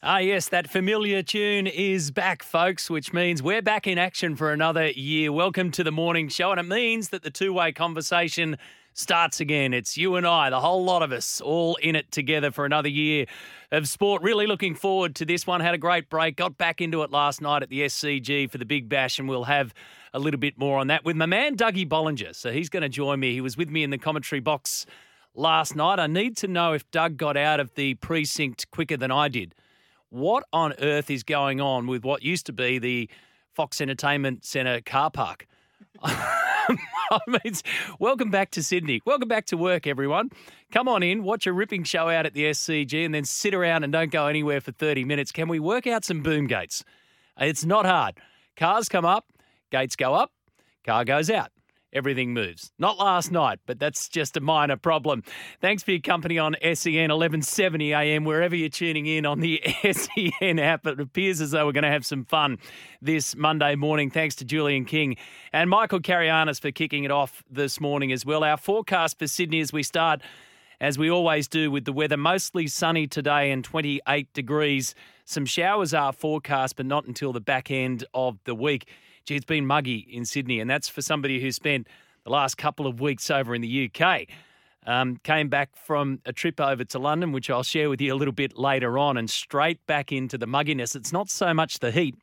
Ah, yes, that familiar tune is back, folks, which means we're back in action for another year. Welcome to the morning show, and it means that the two-way conversation starts again. It's you and I, the whole lot of us, all in it together for another year of sport. Really looking forward to this one. Had a great break, got back into it last night at the SCG for the Big Bash, and we'll have a little bit more on that with my man Dougie Bollinger. So he's going to join me. He was with me in the commentary box last night. I need to know if Doug got out of the precinct quicker than I did. What on earth is going on with what used to be the Fox Entertainment Centre car park? I mean, welcome back to Sydney. Welcome back to work, everyone. Come on in, watch a ripping show out at the SCG and then sit around and don't go anywhere for 30 minutes. Can we work out some boom gates? It's not hard. Cars come up, gates go up, car goes out. Everything moves. Not last night, but that's just a minor problem. Thanks for your company on SEN 1170 AM, wherever you're tuning in on the SEN app. It appears as though we're going to have some fun this Monday morning. Thanks to Julian King and Michael Carianis for kicking it off this morning as well. Our forecast for Sydney as we start, as we always do, with the weather. Mostly sunny today and 28 degrees. Some showers are forecast, but not until the back end of the week. Gee, it's been muggy in Sydney, and that's for somebody who spent the last couple of weeks over in the UK. Came back from a trip over to London, which I'll share with you a little bit later on, and straight back into the mugginess. It's not so much the heat,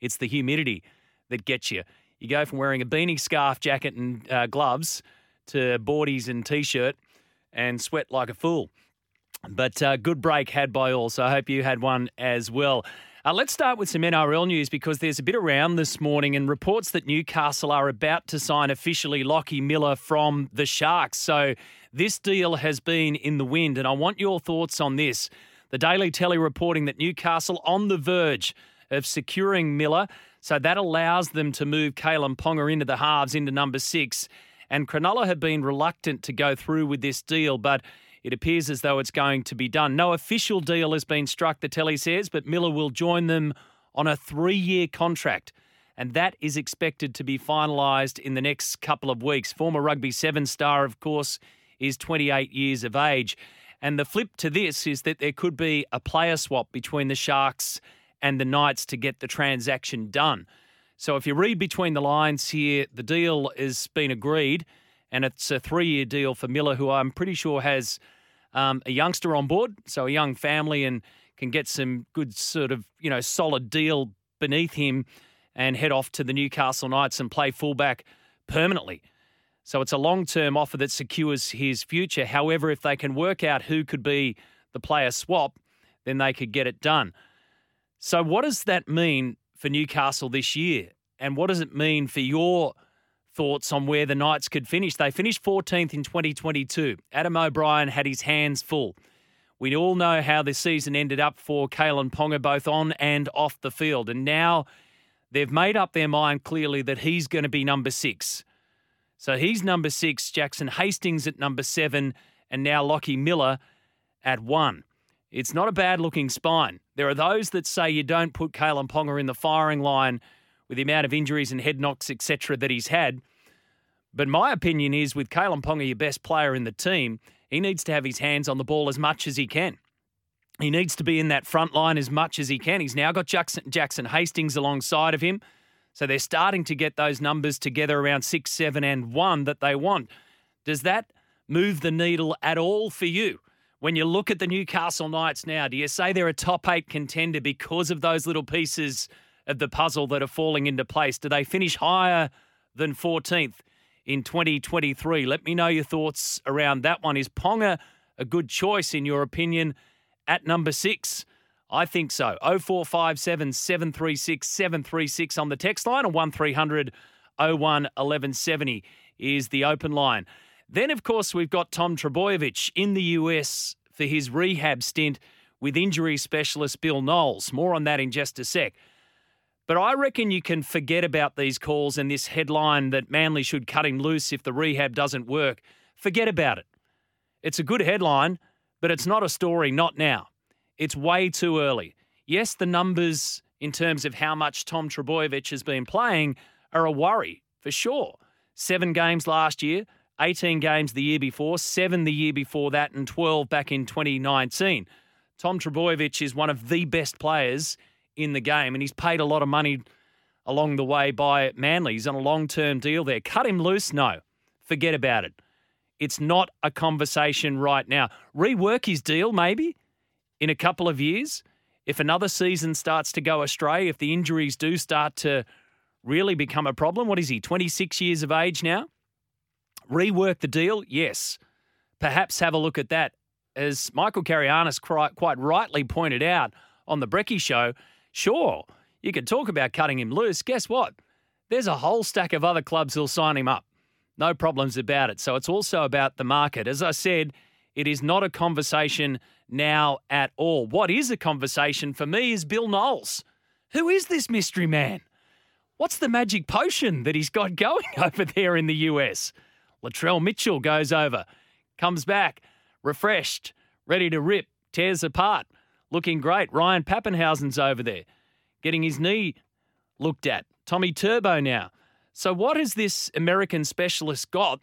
it's the humidity that gets you. You go from wearing a beanie, scarf, jacket and gloves to boardies and T-shirt and sweat like a fool. But good break had by all, so I hope you had one as well. Let's start with some NRL news because there's a bit around this morning and reports that Newcastle are about to sign officially Lockie Miller from the Sharks. So this deal has been in the wind and I want your thoughts on this. The Daily Telly reporting that Newcastle on the verge of securing Miller. So that allows them to move Kalyn Ponga into the halves, into number 6. And Cronulla have been reluctant to go through with this deal, but it appears as though it's going to be done. No official deal has been struck, the Telly says, but Miller will join them on a 3-year contract. And that is expected to be finalised in the next couple of weeks. Former Rugby 7 star, of course, is 28 years of age. And the flip to this is that there could be a player swap between the Sharks and the Knights to get the transaction done. So if you read between the lines here, the deal has been agreed and it's a 3-year deal for Miller, who I'm pretty sure has a youngster on board, so a young family, and can get some good sort of, you know, solid deal beneath him and head off to the Newcastle Knights and play fullback permanently. So it's a long-term offer that secures his future. However, if they can work out who could be the player swap, then they could get it done. So what does that mean for Newcastle this year? And what does it mean for your thoughts on where the Knights could finish? They finished 14th in 2022. Adam O'Brien had his hands full. We all know how the season ended up for Kalyn Ponga, both on and off the field. And now they've made up their mind clearly that he's going to be number 6. So he's number 6, Jackson Hastings at number 7, and now Lockie Miller at 1. It's not a bad looking spine. There are those that say you don't put Kalyn Ponga in the firing line with the amount of injuries and head knocks, etc., that he's had. But my opinion is with Kalyn Ponga, your best player in the team, he needs to have his hands on the ball as much as he can. He needs to be in that front line as much as he can. He's now got Jackson Hastings alongside of him. So they're starting to get those numbers together around 6, 7 and 1 that they want. Does that move the needle at all for you? When you look at the Newcastle Knights now, do you say they're a top 8 contender because of those little pieces of the puzzle that are falling into place? Do they finish higher than 14th in 2023? Let me know your thoughts around that one. Is Ponga a good choice, in your opinion, at number 6? I think so. 0457 736 736 on the text line, or 1300 01 1170 is the open line. Then, of course, we've got Tom Trbojevic in the US for his rehab stint with injury specialist Bill Knowles. More on that in just a sec. But I reckon you can forget about these calls and this headline that Manly should cut him loose if the rehab doesn't work. Forget about it. It's a good headline, but it's not a story, not now. It's way too early. Yes, the numbers in terms of how much Tom Trbojevic has been playing are a worry, for sure. 7 games last year, 18 games the year before, 7 the year before that, and 12 back in 2019. Tom Trbojevic is one of the best players in the game, and he's paid a lot of money along the way by Manly. He's on a long-term deal there. Cut him loose? No. Forget about it. It's not a conversation right now. Rework his deal maybe in a couple of years. If another season starts to go astray, if the injuries do start to really become a problem, what is he, 26 years of age now? Rework the deal? Yes. Perhaps have a look at that. As Michael Carianis quite rightly pointed out on the Brekkie Show, sure, you could talk about cutting him loose. Guess what? There's a whole stack of other clubs who'll sign him up. No problems about it. So it's also about the market. As I said, it is not a conversation now at all. What is a conversation for me is Bill Knowles. Who is this mystery man? What's the magic potion that he's got going over there in the US? Latrell Mitchell goes over, comes back, refreshed, ready to rip, tears apart, looking great. Ryan Pappenhausen's over there, getting his knee looked at. Tommy Turbo now. So what has this American specialist got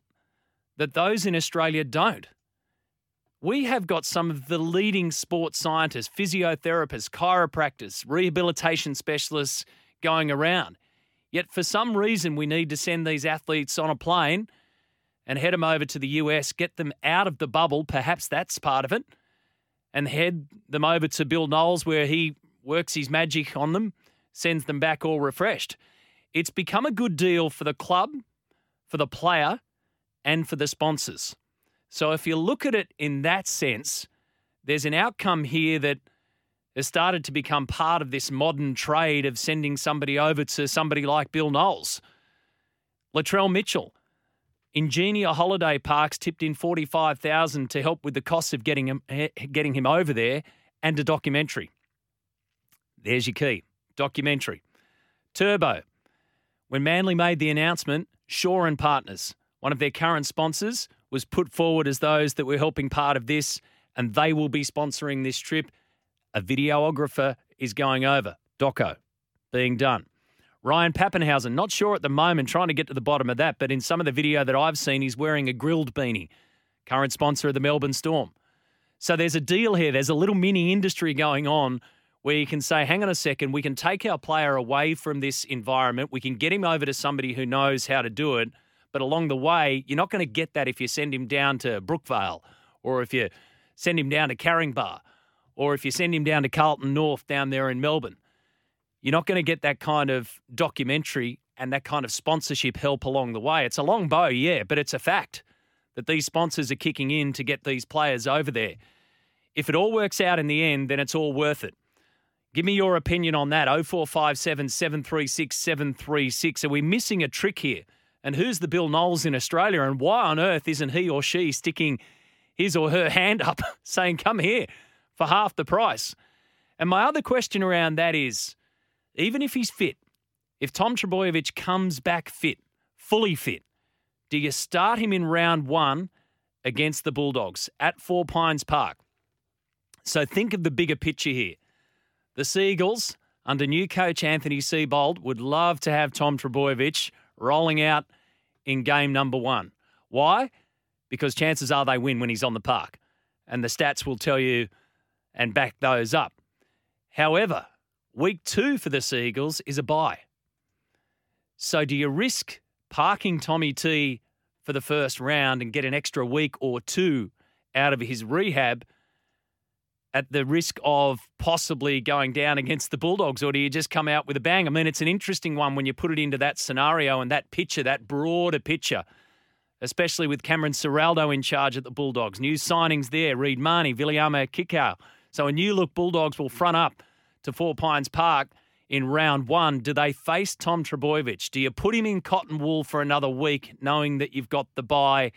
that those in Australia don't? We have got some of the leading sports scientists, physiotherapists, chiropractors, rehabilitation specialists going around. Yet for some reason, we need to send these athletes on a plane and head them over to the US, get them out of the bubble, perhaps that's part of it, and head them over to Bill Knowles where he works his magic on them, sends them back all refreshed. It's become a good deal for the club, for the player, and for the sponsors. So if you look at it in that sense, there's an outcome here that has started to become part of this modern trade of sending somebody over to somebody like Bill Knowles. Latrell Mitchell, Ingenia Holiday Parks tipped in $45,000 to help with the cost of getting him over there and a documentary. There's your key, documentary. Turbo. When Manly made the announcement, Shaw and Partners, one of their current sponsors, was put forward as those that were helping part of this, and they will be sponsoring this trip. A videographer is going over. Doco being done. Ryan Pappenhausen, not sure at the moment, trying to get to the bottom of that, but in some of the video that I've seen, he's wearing a grilled beanie. Current sponsor of the Melbourne Storm. So there's a deal here. There's a little mini industry going on where you can say, hang on a second, we can take our player away from this environment. We can get him over to somebody who knows how to do it. But along the way, you're not going to get that if you send him down to Brookvale or if you send him down to Caringbah or if you send him down to Carlton North down there in Melbourne. You're not going to get that kind of documentary and that kind of sponsorship help along the way. It's a long bow, yeah, but it's a fact that these sponsors are kicking in to get these players over there. If it all works out in the end, then it's all worth it. Give me your opinion on that, 0457 736 736. Are we missing a trick here? And who's the Bill Knowles in Australia? And why on earth isn't he or she sticking his or her hand up saying, come here for half the price? And my other question around that is, even if he's fit, if Tom Trbojevic comes back fit, fully fit, do you start him in round one against the Bulldogs at Four Pines Park? So think of the bigger picture here. The Seagulls, under new coach Anthony Seibold, would love to have Tom Trbojevic rolling out in game number one. Why? Because chances are they win when he's on the park. And the stats will tell you and back those up. However, week two for the Seagulls is a bye. So do you risk parking Tommy T for the first round and get an extra week or two out of his rehab at the risk of possibly going down against the Bulldogs, or do you just come out with a bang? I mean, it's an interesting one when you put it into that scenario and that picture, that broader picture, especially with Cameron Ciraldo in charge at the Bulldogs. New signings there, Reid Marnie, Viliama Kikau. So a new look Bulldogs will front up to Four Pines Park in round one. Do they face Tom Trbojevic? Do you put him in cotton wool for another week knowing that you've got the bye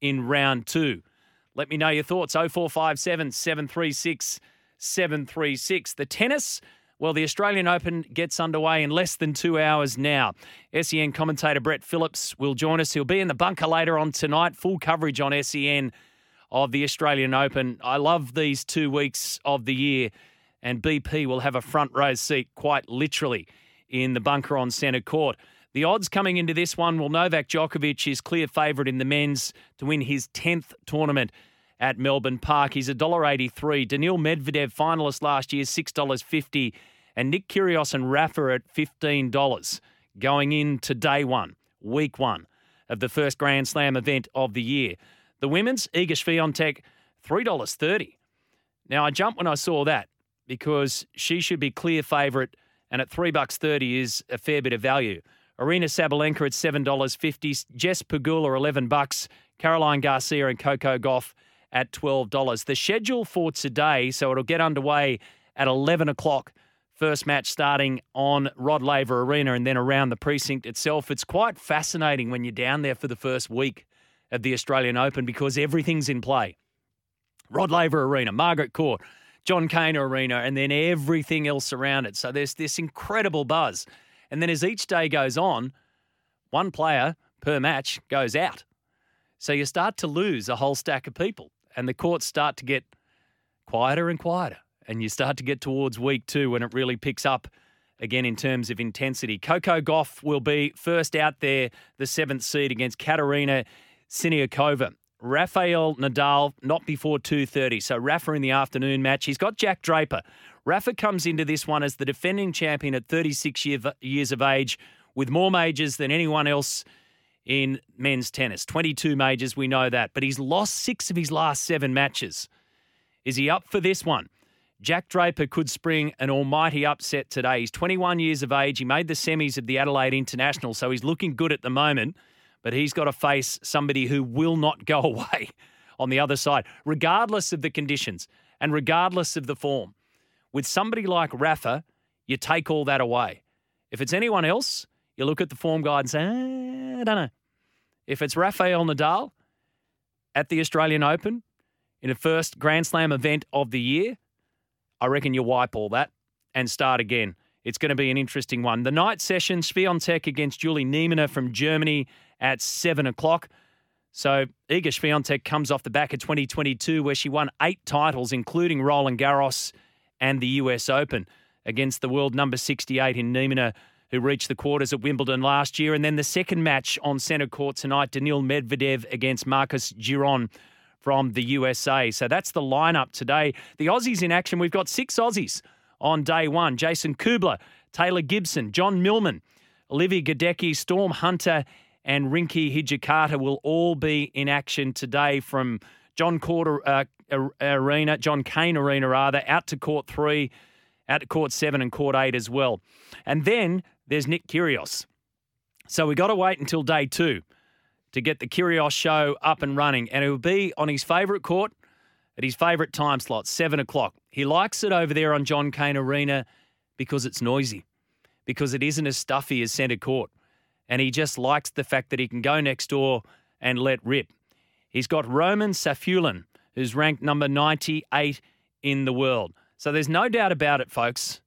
in round two? Let me know your thoughts, 0457 736 736. The tennis, well, the Australian Open gets underway in less than 2 hours now. SEN commentator Brett Phillips will join us. He'll be in the bunker later on tonight. Full coverage on SEN of the Australian Open. I love these 2 weeks of the year, and BP will have a front row seat quite literally in the bunker on centre court. The odds coming into this one, well, Novak Djokovic is clear favourite in the men's to win his 10th tournament at Melbourne Park. He's $1.83. Daniil Medvedev, finalist last year, $6.50. And Nick Kyrgios and Rafa at $15 going into day one, week one of the first Grand Slam event of the year. The women's, Iga Swiatek, $3.30. Now, I jumped when I saw that because she should be clear favourite, and at $3.30 is a fair bit of value. Aryna Sabalenka at $7.50, Jess Pegula $11, Caroline Garcia and Coco Gauff at $12. The schedule for today, so it'll get underway at 11 o'clock, first match starting on Rod Laver Arena and then around the precinct itself. It's quite fascinating when you're down there for the first week of the Australian Open because everything's in play. Rod Laver Arena, Margaret Court, John Cain Arena, and then everything else around it. So there's this incredible buzz. And then as each day goes on, one player per match goes out. So you start to lose a whole stack of people and the courts start to get quieter and quieter. And you start to get towards week two when it really picks up again in terms of intensity. Coco Gauff will be first out there, the seventh seed against Kateřina Siniaková. Rafael Nadal, not before 2:30. So Rafa in the afternoon match. He's got Jack Draper. Rafa comes into this one as the defending champion at 36 years of age with more majors than anyone else in men's tennis. 22 majors, we know that. But he's lost 6 of his last 7 matches. Is he up for this one? Jack Draper could spring an almighty upset today. He's 21 years of age. He made the semis of the Adelaide International, so he's looking good at the moment. But he's got to face somebody who will not go away on the other side, regardless of the conditions and regardless of the form. With somebody like Rafa, you take all that away. If it's anyone else, you look at the form guide and say, I don't know. If it's Rafael Nadal at the Australian Open in the first Grand Slam event of the year, I reckon you wipe all that and start again. It's going to be an interesting one. The night session, Swiatek against Julie Niemeier from Germany at 7 o'clock. So Iga Swiatek comes off the back of 2022 where she won 8 titles, including Roland Garros and the US Open against the world number 68 in Niemeier, who reached the quarters at Wimbledon last year. And then the second match on centre court tonight, Daniil Medvedev against Marcus Giron from the USA. So that's the lineup today. The Aussies in action. We've got 6 Aussies on day one. Jason Kubler, Taylor Gibson, John Millman, Olivia Gadecki, Storm Hunter and Rinky Hijikata will all be in action today from John Cain Arena, out to court 3, out to court 7 and court 8 as well. And then there's Nick Kyrgios. So we got to wait until day 2 to get the Kyrgios show up and running. And it will be on his favourite court at his favourite time slot, 7 o'clock. He likes it over there on John Cain Arena because it's noisy, because it isn't as stuffy as centre court. And he just likes the fact that he can go next door and let rip. He's got Roman Safulin, who's ranked number 98 in the world. So there's no doubt about it, folks,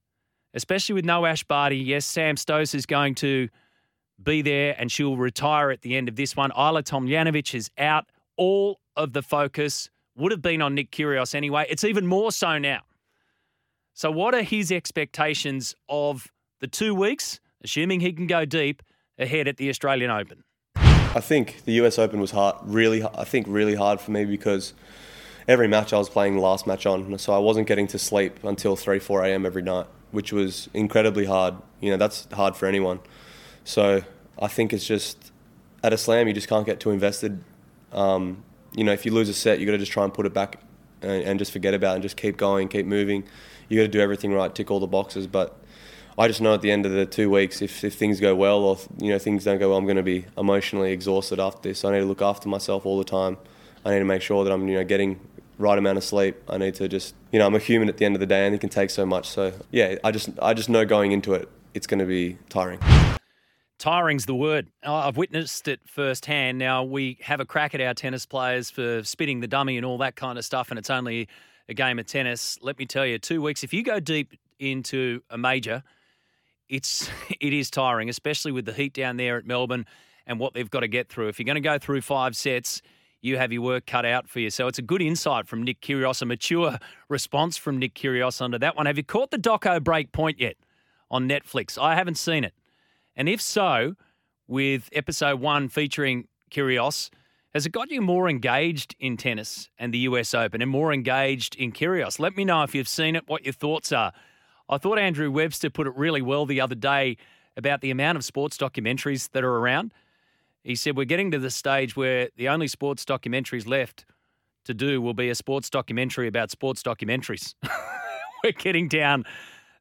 especially with no Ash Barty. Yes, Sam Stosur is going to be there and she'll retire at the end of this one. Isla Tomljanovic is out. All of the focus would have been on Nick Kyrgios anyway. It's even more so now. So what are his expectations of the 2 weeks, assuming he can go deep, ahead at the Australian Open? I think the US Open was hard, really hard for me because every match I was playing the last match on, so I wasn't getting to sleep until 3, 4 a.m. every night, which was incredibly hard. You know, that's hard for anyone. So I think it's just, at a slam, you just can't get too invested. You know, if you lose a set, you got to just try and put it back and just forget about it and just keep going, keep moving. You got to do everything right, tick all the boxes, but I just know at the end of the 2 weeks, if things go well or you know things don't go well, I'm going to be emotionally exhausted after this. I need to look after myself all the time. I need to make sure that I'm getting right amount of sleep. I need to just I'm a human at the end of the day, and it can take so much. So yeah, I just know going into it, it's going to be tiring. Tiring's the word. I've witnessed it firsthand. Now we have a crack at our tennis players for spitting the dummy and all that kind of stuff, and it's only a game of tennis. Let me tell you, 2 weeks. If you go deep into a major, It is tiring, especially with the heat down there at Melbourne and what they've got to get through. If you're going to go through 5 sets, you have your work cut out for you. So it's a good insight from Nick Kyrgios, a mature response from Nick Kyrgios under that one. Have you caught the doco Breakpoint yet on Netflix? I haven't seen it. And if so, with episode 1 featuring Kyrgios, Has it got you more engaged in tennis and the US Open and more engaged in Kyrgios? Let me know if you've seen it, what your thoughts are. I thought Andrew Webster put it really well the other day about the amount of sports documentaries that are around. He said, we're getting to the stage where the only sports documentaries left to do will be a sports documentary about sports documentaries. We're getting down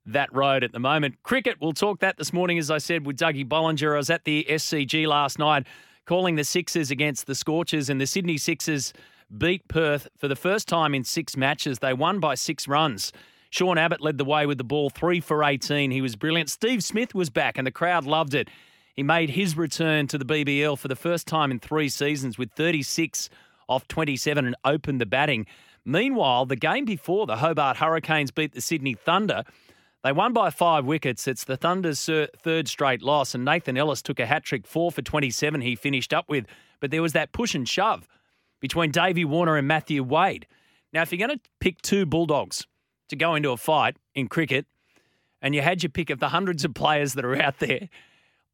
that road at the moment. Cricket, we'll talk that this morning, as I said, with Dougie Bollinger. I was at the SCG last night calling the Sixers against the Scorchers, and the Sydney Sixers beat Perth for the first time in 6 matches. They won by 6 runs. Sean Abbott led the way with the ball, 3 for 18. He was brilliant. Steve Smith was back, and the crowd loved it. He made his return to the BBL for the first time in 3 seasons with 36 off 27 and opened the batting. Meanwhile, the game before, the Hobart Hurricanes beat the Sydney Thunder. They won by 5 wickets. It's the Thunder's third straight loss, and Nathan Ellis took a hat-trick, 4 for 27 he finished up with. But there was that push and shove between Davey Warner and Matthew Wade. Now, if you're going to pick 2 Bulldogs to go into a fight in cricket, and you had your pick of the hundreds of players that are out there,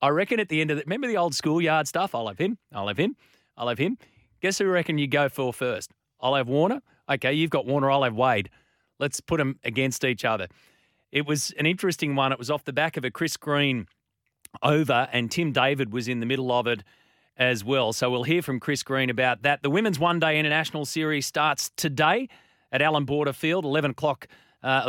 I reckon at the end of it, remember the old schoolyard stuff? I'll have him, I'll have him, I'll have him. Guess who I reckon you go for first? I'll have Warner. Okay, you've got Warner, I'll have Wade. Let's put them against each other. It was an interesting one. It was off the back of a Chris Green over, and Tim David was in the middle of it as well. So we'll hear from Chris Green about that. The Women's One-Day International Series starts today at Allan Border Field, 11 o'clock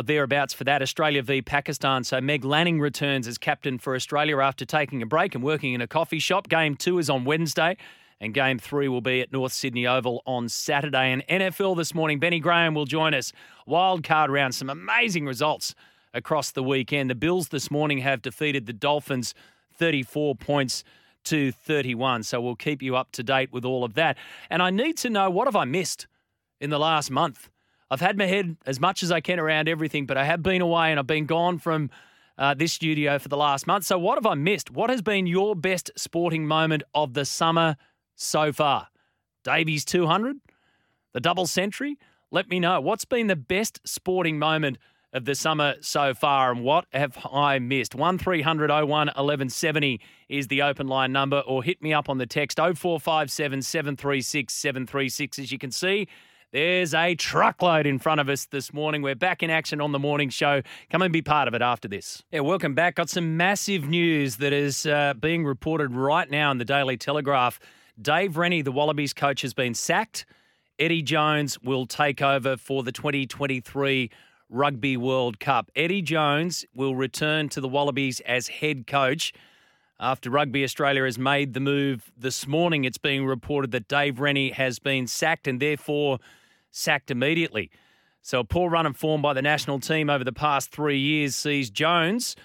thereabouts for that, Australia v Pakistan. So Meg Lanning returns as captain for Australia after taking a break and working in a coffee shop. Game 2 is on Wednesday, and Game 3 will be at North Sydney Oval on Saturday. And NFL this morning, Benny Graham will join us. Wild card round, some amazing results across the weekend. The Bills this morning have defeated the Dolphins 34 points to 31. So we'll keep you up to date with all of that. And I need to know, what have I missed in the last month? I've had my head as much as I can around everything, but I have been away and I've been gone from this studio for the last month. So what have I missed? What has been your best sporting moment of the summer so far? Davies 200? The double century? Let me know. What's been the best sporting moment of the summer so far, and what have I missed? 1300 01 1170 is the open line number, or hit me up on the text 0457 736 736. As you can see, there's a truckload in front of us this morning. We're back in action on the morning show. Come and be part of it after this. Yeah, welcome back. Got some massive news that is being reported right now in the Daily Telegraph. Dave Rennie, the Wallabies coach, has been sacked. Eddie Jones will take over for the 2023 Rugby World Cup. Eddie Jones will return to the Wallabies as head coach after Rugby Australia has made the move this morning. It's being reported that Dave Rennie has been sacked, and therefore sacked immediately. So a poor run of form by the national team over the past 3 years sees Jones,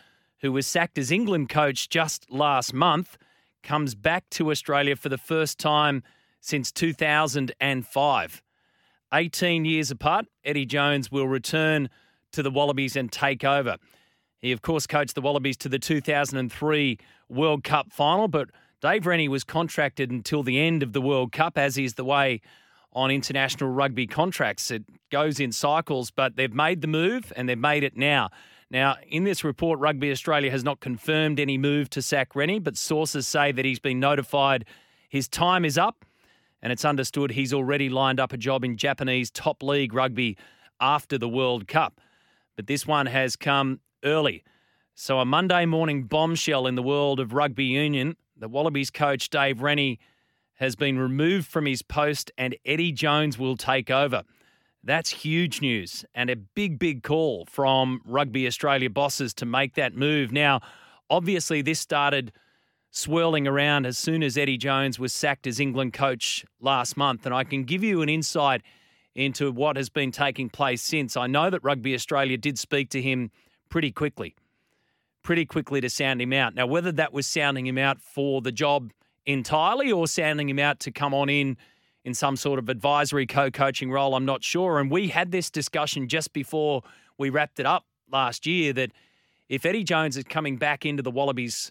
who was sacked as England coach just last month, comes back to Australia for the first time since 2005. 18 years apart, Eddie Jones will return to the Wallabies and take over. He, of course, coached the Wallabies to the 2003 World Cup final, but Dave Rennie was contracted until the end of the World Cup, as is the way on international rugby contracts. It goes in cycles, but they've made the move and they've made it now. Now, in this report, Rugby Australia has not confirmed any move to sack Rennie, but sources say that he's been notified his time is up, and it's understood he's already lined up a job in Japanese top league rugby after the World Cup. But this one has come early. So a Monday morning bombshell in the world of rugby union. The Wallabies coach Dave Rennie has been removed from his post, and Eddie Jones will take over. That's huge news, and a big, big call from Rugby Australia bosses to make that move. Now, obviously this started swirling around as soon as Eddie Jones was sacked as England coach last month. And I can give you an insight into what has been taking place since. I know that Rugby Australia did speak to him pretty quickly to sound him out. Now, whether that was sounding him out for the job entirely or sounding him out to come on in some sort of advisory co-coaching role, I'm not sure. And we had this discussion just before we wrapped it up last year that if Eddie Jones is coming back into the Wallabies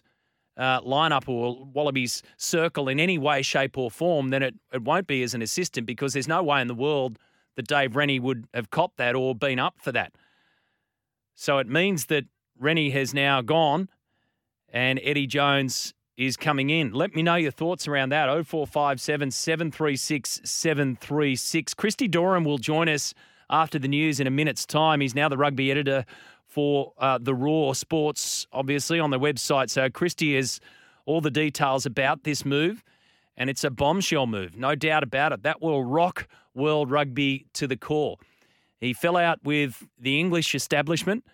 lineup or Wallabies circle in any way, shape or form, then it won't be as an assistant, because there's no way in the world that Dave Rennie would have copped that or been up for that. So it means that Rennie has now gone and Eddie Jones is coming in. Let me know your thoughts around that. 0457 736 736. Christy Doran will join us after the news in a minute's time. He's now the rugby editor for The Raw Sports, obviously, on their website. So Christy has all the details about this move, and it's a bombshell move, no doubt about it. That will rock world rugby to the core. He fell out with the English establishment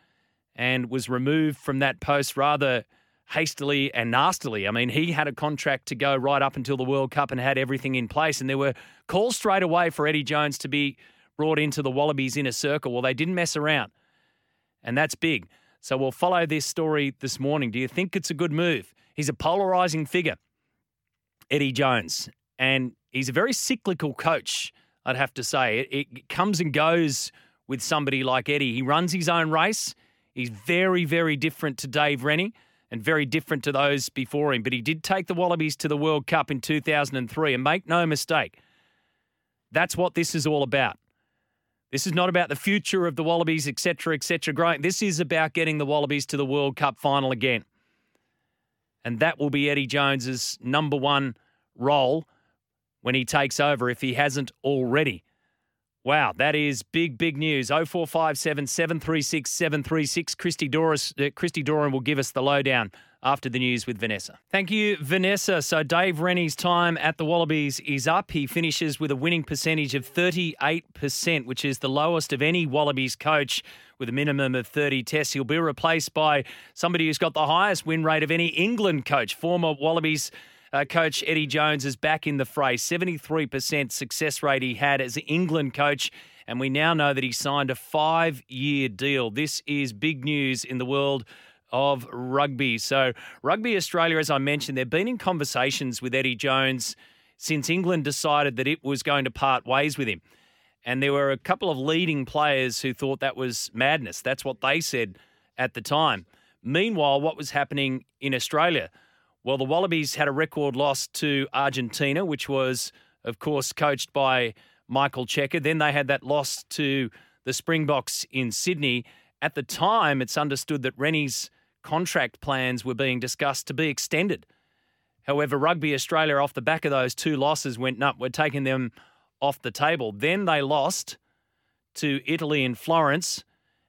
and was removed from that post rather hastily and nastily. I mean, he had a contract to go right up until the World Cup and had everything in place, and there were calls straight away for Eddie Jones to be brought into the Wallabies inner circle. Well, they didn't mess around. And that's big. So we'll follow this story this morning. Do you think it's a good move? He's a polarising figure, Eddie Jones. And he's a very cyclical coach, I'd have to say. It comes and goes with somebody like Eddie. He runs his own race. He's very, very different to Dave Rennie and very different to those before him. But he did take the Wallabies to the World Cup in 2003. And make no mistake, that's what this is all about. This is not about the future of the Wallabies, et cetera, growing. This is about getting the Wallabies to the World Cup final again. And that will be Eddie Jones's number one role when he takes over, if he hasn't already. Wow, that is big, big news. 0457 736 736. Christy Doran will give us the lowdown after the news with Vanessa. Thank you, Vanessa. So Dave Rennie's time at the Wallabies is up. He finishes with a winning percentage of 38%, which is the lowest of any Wallabies coach with a minimum of 30 tests. He'll be replaced by somebody who's got the highest win rate of any England coach. Former Wallabies coach Eddie Jones is back in the fray. 73% success rate he had as England coach, and we now know that he signed a 5-year deal. This is big news in the world of rugby. So Rugby Australia, as I mentioned, they've been in conversations with Eddie Jones since England decided that it was going to part ways with him. And there were a couple of leading players who thought that was madness. That's what they said at the time. Meanwhile, what was happening in Australia? Well, the Wallabies had a record loss to Argentina, which was, of course, coached by Michael Checker. Then they had that loss to the Springboks in Sydney. At the time, it's understood that Rennie's contract plans were being discussed to be extended. However, Rugby Australia, off the back of those two losses, went up. We're taking them off the table. Then they lost to Italy in Florence,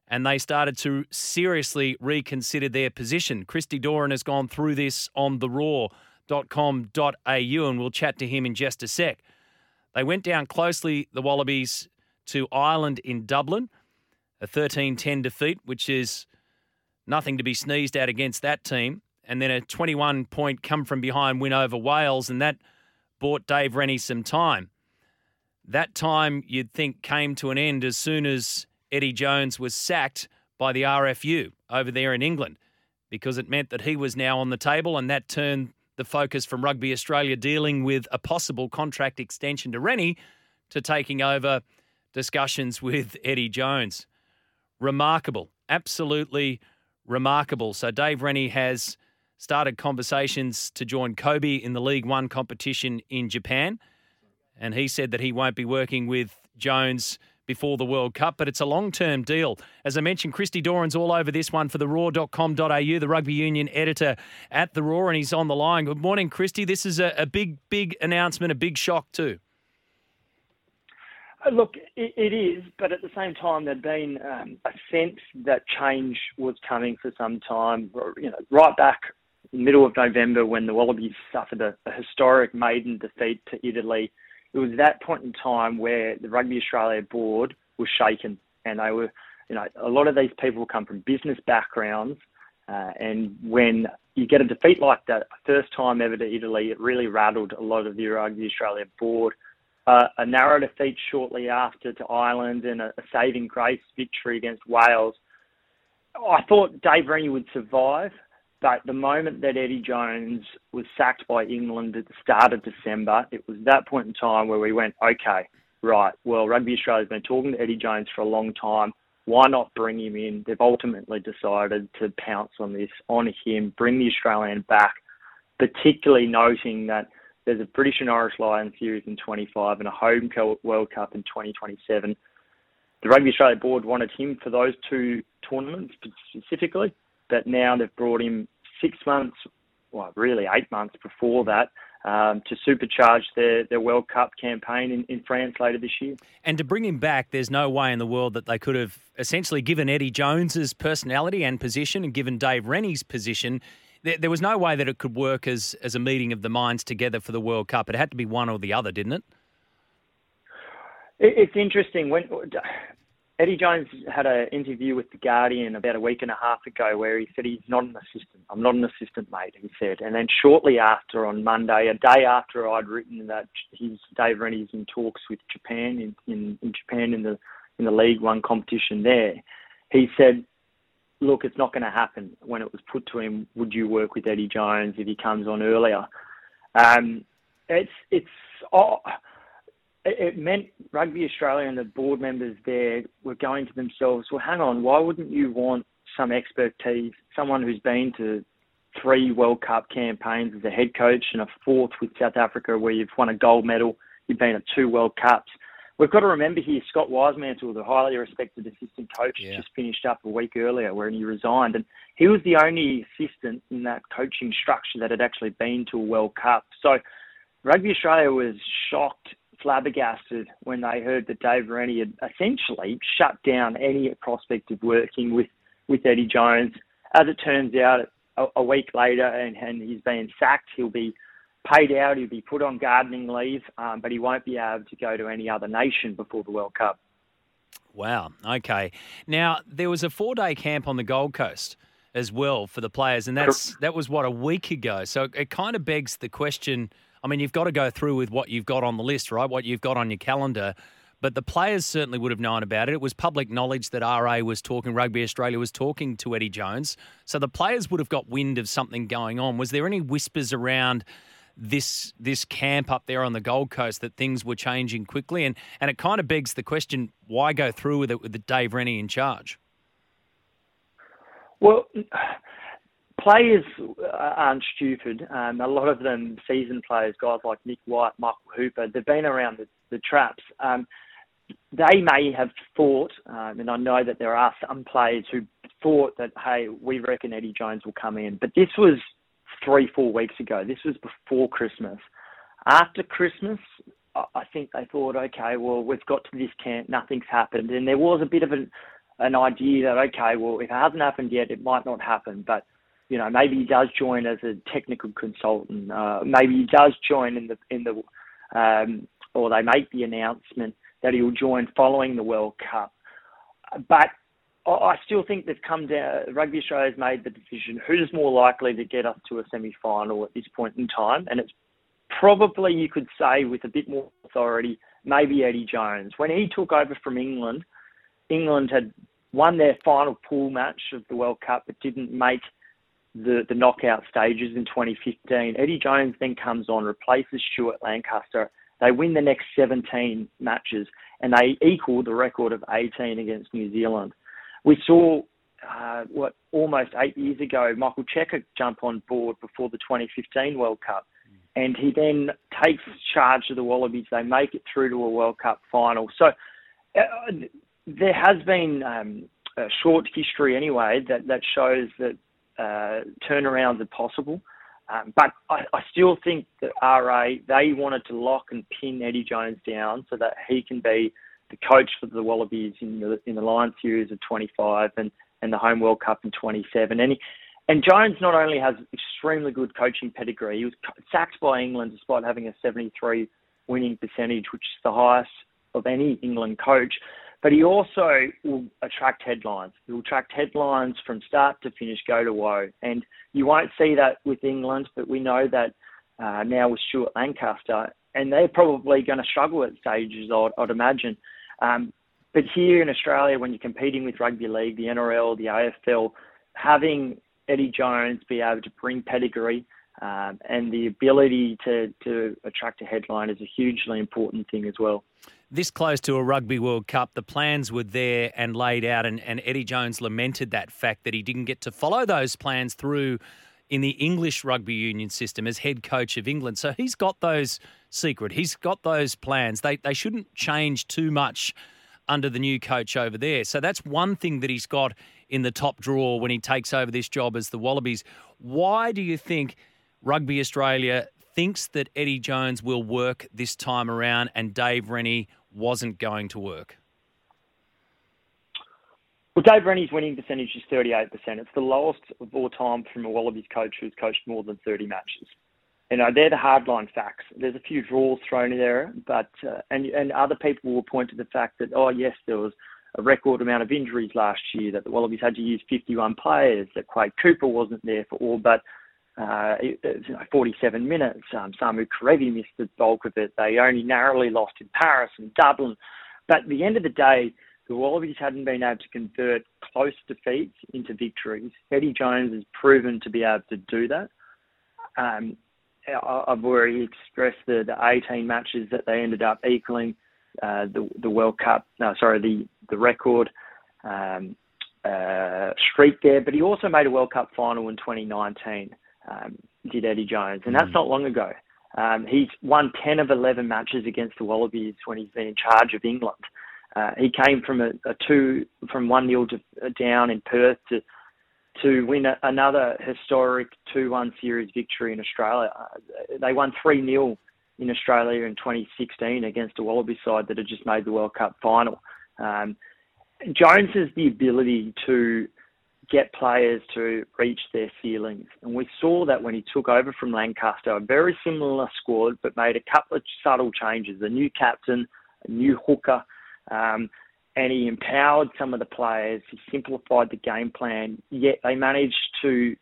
and they started to seriously reconsider their position. Christy Doran has gone through this on theraw.com.au, and we'll chat to him in just a sec. They went down closely, the Wallabies, to Ireland in Dublin, a 13-10 defeat, which is nothing to be sneezed at against that team, and then a 21-point come-from-behind win over Wales, and that bought Dave Rennie some time. That time, you'd think, came to an end as soon as Eddie Jones was sacked by the RFU over there in England, because it meant that he was now on the table, and that turned the focus from Rugby Australia dealing with a possible contract extension to Rennie to taking over discussions with Eddie Jones. Remarkable, absolutely remarkable. So Dave Rennie has started conversations to join Kobe in the League One competition in Japan. And he said that he won't be working with Jones before the World Cup, but it's a long-term deal. As I mentioned, Christy Doran's all over this one for theraw.com.au, the rugby union editor at The Raw, and he's on the line. Good morning, Christy. This is a big, big announcement, a big shock too. Look, it is, but at the same time, there'd been a sense that change was coming for some time. You know, right back in the middle of November when the Wallabies suffered a historic maiden defeat to Italy, it was that point in time where the Rugby Australia board was shaken, and they were, you know, a lot of these people come from business backgrounds, and when you get a defeat like that, first time ever to Italy, it really rattled a lot of the Rugby Australia board. A narrow defeat shortly after to Ireland and a saving grace victory against Wales. I thought Dave Rennie would survive, but the moment that Eddie Jones was sacked by England at the start of December, it was that point in time where we went, okay, right, well, Rugby Australia's been talking to Eddie Jones for a long time. Why not bring him in? They've ultimately decided to pounce on this, on him, bring the Australian back, particularly noting that there's a British and Irish Lions series in 25 and a home World Cup in 2027. The Rugby Australia board wanted him for those two tournaments specifically, but now they've brought him 6 months well, really 8 months before that, to supercharge their World Cup campaign in France later this year. And to bring him back, there's no way in the world that they could have essentially given Eddie Jones's personality and position and given Dave Rennie's position. There was no way that it could work as a meeting of the minds together for the World Cup. It had to be one or the other, didn't it? It's interesting. When Eddie Jones had an interview with The Guardian about a week and a half ago where he said, he's not an assistant. I'm not an assistant, mate, he said. And then shortly after, on Monday, a day after I'd written that Dave Rennie's in talks with Japan, in Japan in the League One competition there, he said, look, it's not going to happen. When it was put to him, would you work with Eddie Jones if he comes on earlier? It meant Rugby Australia and the board members there were going to themselves, well, hang on, why wouldn't you want some expertise, someone who's been to 3 World Cup campaigns as a head coach and a 4th with South Africa where you've won a gold medal, you've been at 2 World Cups. We've got to remember here, Scott Wisemantle, the highly respected assistant coach, just finished up a week earlier when he resigned. And he was the only assistant in that coaching structure that had actually been to a World Cup. So Rugby Australia was shocked, flabbergasted when they heard that Dave Rennie had essentially shut down any prospect of working with Eddie Jones. As it turns out, a week later, and he's been sacked. He'll be paid out. He'll be put on gardening leave, but he won't be able to go to any other nation before the World Cup. Wow. Okay. Now, there was a 4-day camp on the Gold Coast as well for the players, and that was, what, a week ago. So it kind of begs the question... I mean, you've got to go through with what you've got on the list, right? What you've got on your calendar. But the players certainly would have known about it. It was public knowledge that RA was talking, Rugby Australia was talking to Eddie Jones. So the players would have got wind of something going on. Was there any whispers around this camp up there on the Gold Coast that things were changing quickly? And it kind of begs the question, why go through with it with Dave Rennie in charge? Well... Players aren't stupid. A lot of them, seasoned players, guys like Nick White, Michael Hooper, they've been around the traps. They may have thought, and I know that there are some players who thought that, hey, we reckon Eddie Jones will come in. But this was 3-4 weeks ago. This was before Christmas. After Christmas, I think they thought, okay, well, we've got to this camp, nothing's happened. And there was a bit of an idea that, okay, well, if it hasn't happened yet, it might not happen. But you know, maybe he does join as a technical consultant. Maybe he does join or they make the announcement that he will join following the World Cup. But I still think they've come down. Rugby Australia's made the decision. Who's more likely to get us to a semi-final at this point in time? And it's probably, you could say, with a bit more authority, maybe Eddie Jones. When he took over from England, England had won their final pool match of the World Cup, but didn't make the knockout stages in 2015. Eddie Jones then comes on, replaces Stuart Lancaster. They win the next 17 matches and they equal the record of 18 against New Zealand. We saw, almost 8 years ago, Michael Cheika jump on board before the 2015 World Cup. And he then takes charge of the Wallabies. They make it through to a World Cup final. So there has been a short history anyway that shows that turnarounds are possible. But I still think that RA, they wanted to lock and pin Eddie Jones down so that he can be the coach for the Wallabies in the Lions series of 25 and the home World Cup in 27. And Jones not only has extremely good coaching pedigree, he was sacked by England despite having a 73 winning percentage, which is the highest of any England coach. But he also will attract headlines. He'll attract headlines from start to finish, go to woe. And you won't see that with England, but we know that now with Stuart Lancaster. And they're probably going to struggle at stages, I'd imagine. But here in Australia, when you're competing with rugby league, the NRL, the AFL, having Eddie Jones be able to bring pedigree and the ability to attract a headline is a hugely important thing as well. This close to a Rugby World Cup, the plans were there and laid out, and Eddie Jones lamented that fact that he didn't get to follow those plans through in the English rugby union system as head coach of England. So he's got those secret. He's got those plans. They shouldn't change too much under the new coach over there. So that's one thing that he's got in the top drawer when he takes over this job as the Wallabies. Why do you think Rugby Australia thinks that Eddie Jones will work this time around and Dave Rennie wasn't going to work? Well, Dave Rennie's winning percentage is 38%. It's the lowest of all time from a Wallabies coach who's coached more than 30 matches. You know, they're the hardline facts. There's a few draws thrown in there, but and other people will point to the fact that, oh, yes, there was a record amount of injuries last year, that the Wallabies had to use 51 players, that Quade Cooper wasn't there for all but 47 minutes. Samu Karevi missed the bulk of it. They only narrowly lost in Paris and Dublin. But at the end of the day, the Wallabies hadn't been able to convert close defeats into victories. Eddie Jones has proven to be able to do that. I've already expressed the 18 matches that they ended up equaling the World Cup, the record streak there. But he also made a World Cup final in 2019, did Eddie Jones, and that's not long ago. He's won 10 of 11 matches against the Wallabies when he's been in charge of England. He came from from 1-0 down in Perth to win another historic 2-1 series victory in Australia. They won 3-0 in Australia in 2016 against a Wallaby side that had just made the World Cup final. Jones has the ability to get players to reach their ceilings. And we saw that when he took over from Lancaster, a very similar squad, but made a couple of subtle changes, a new captain, a new hooker, and he empowered some of the players. He simplified the game plan, yet they managed to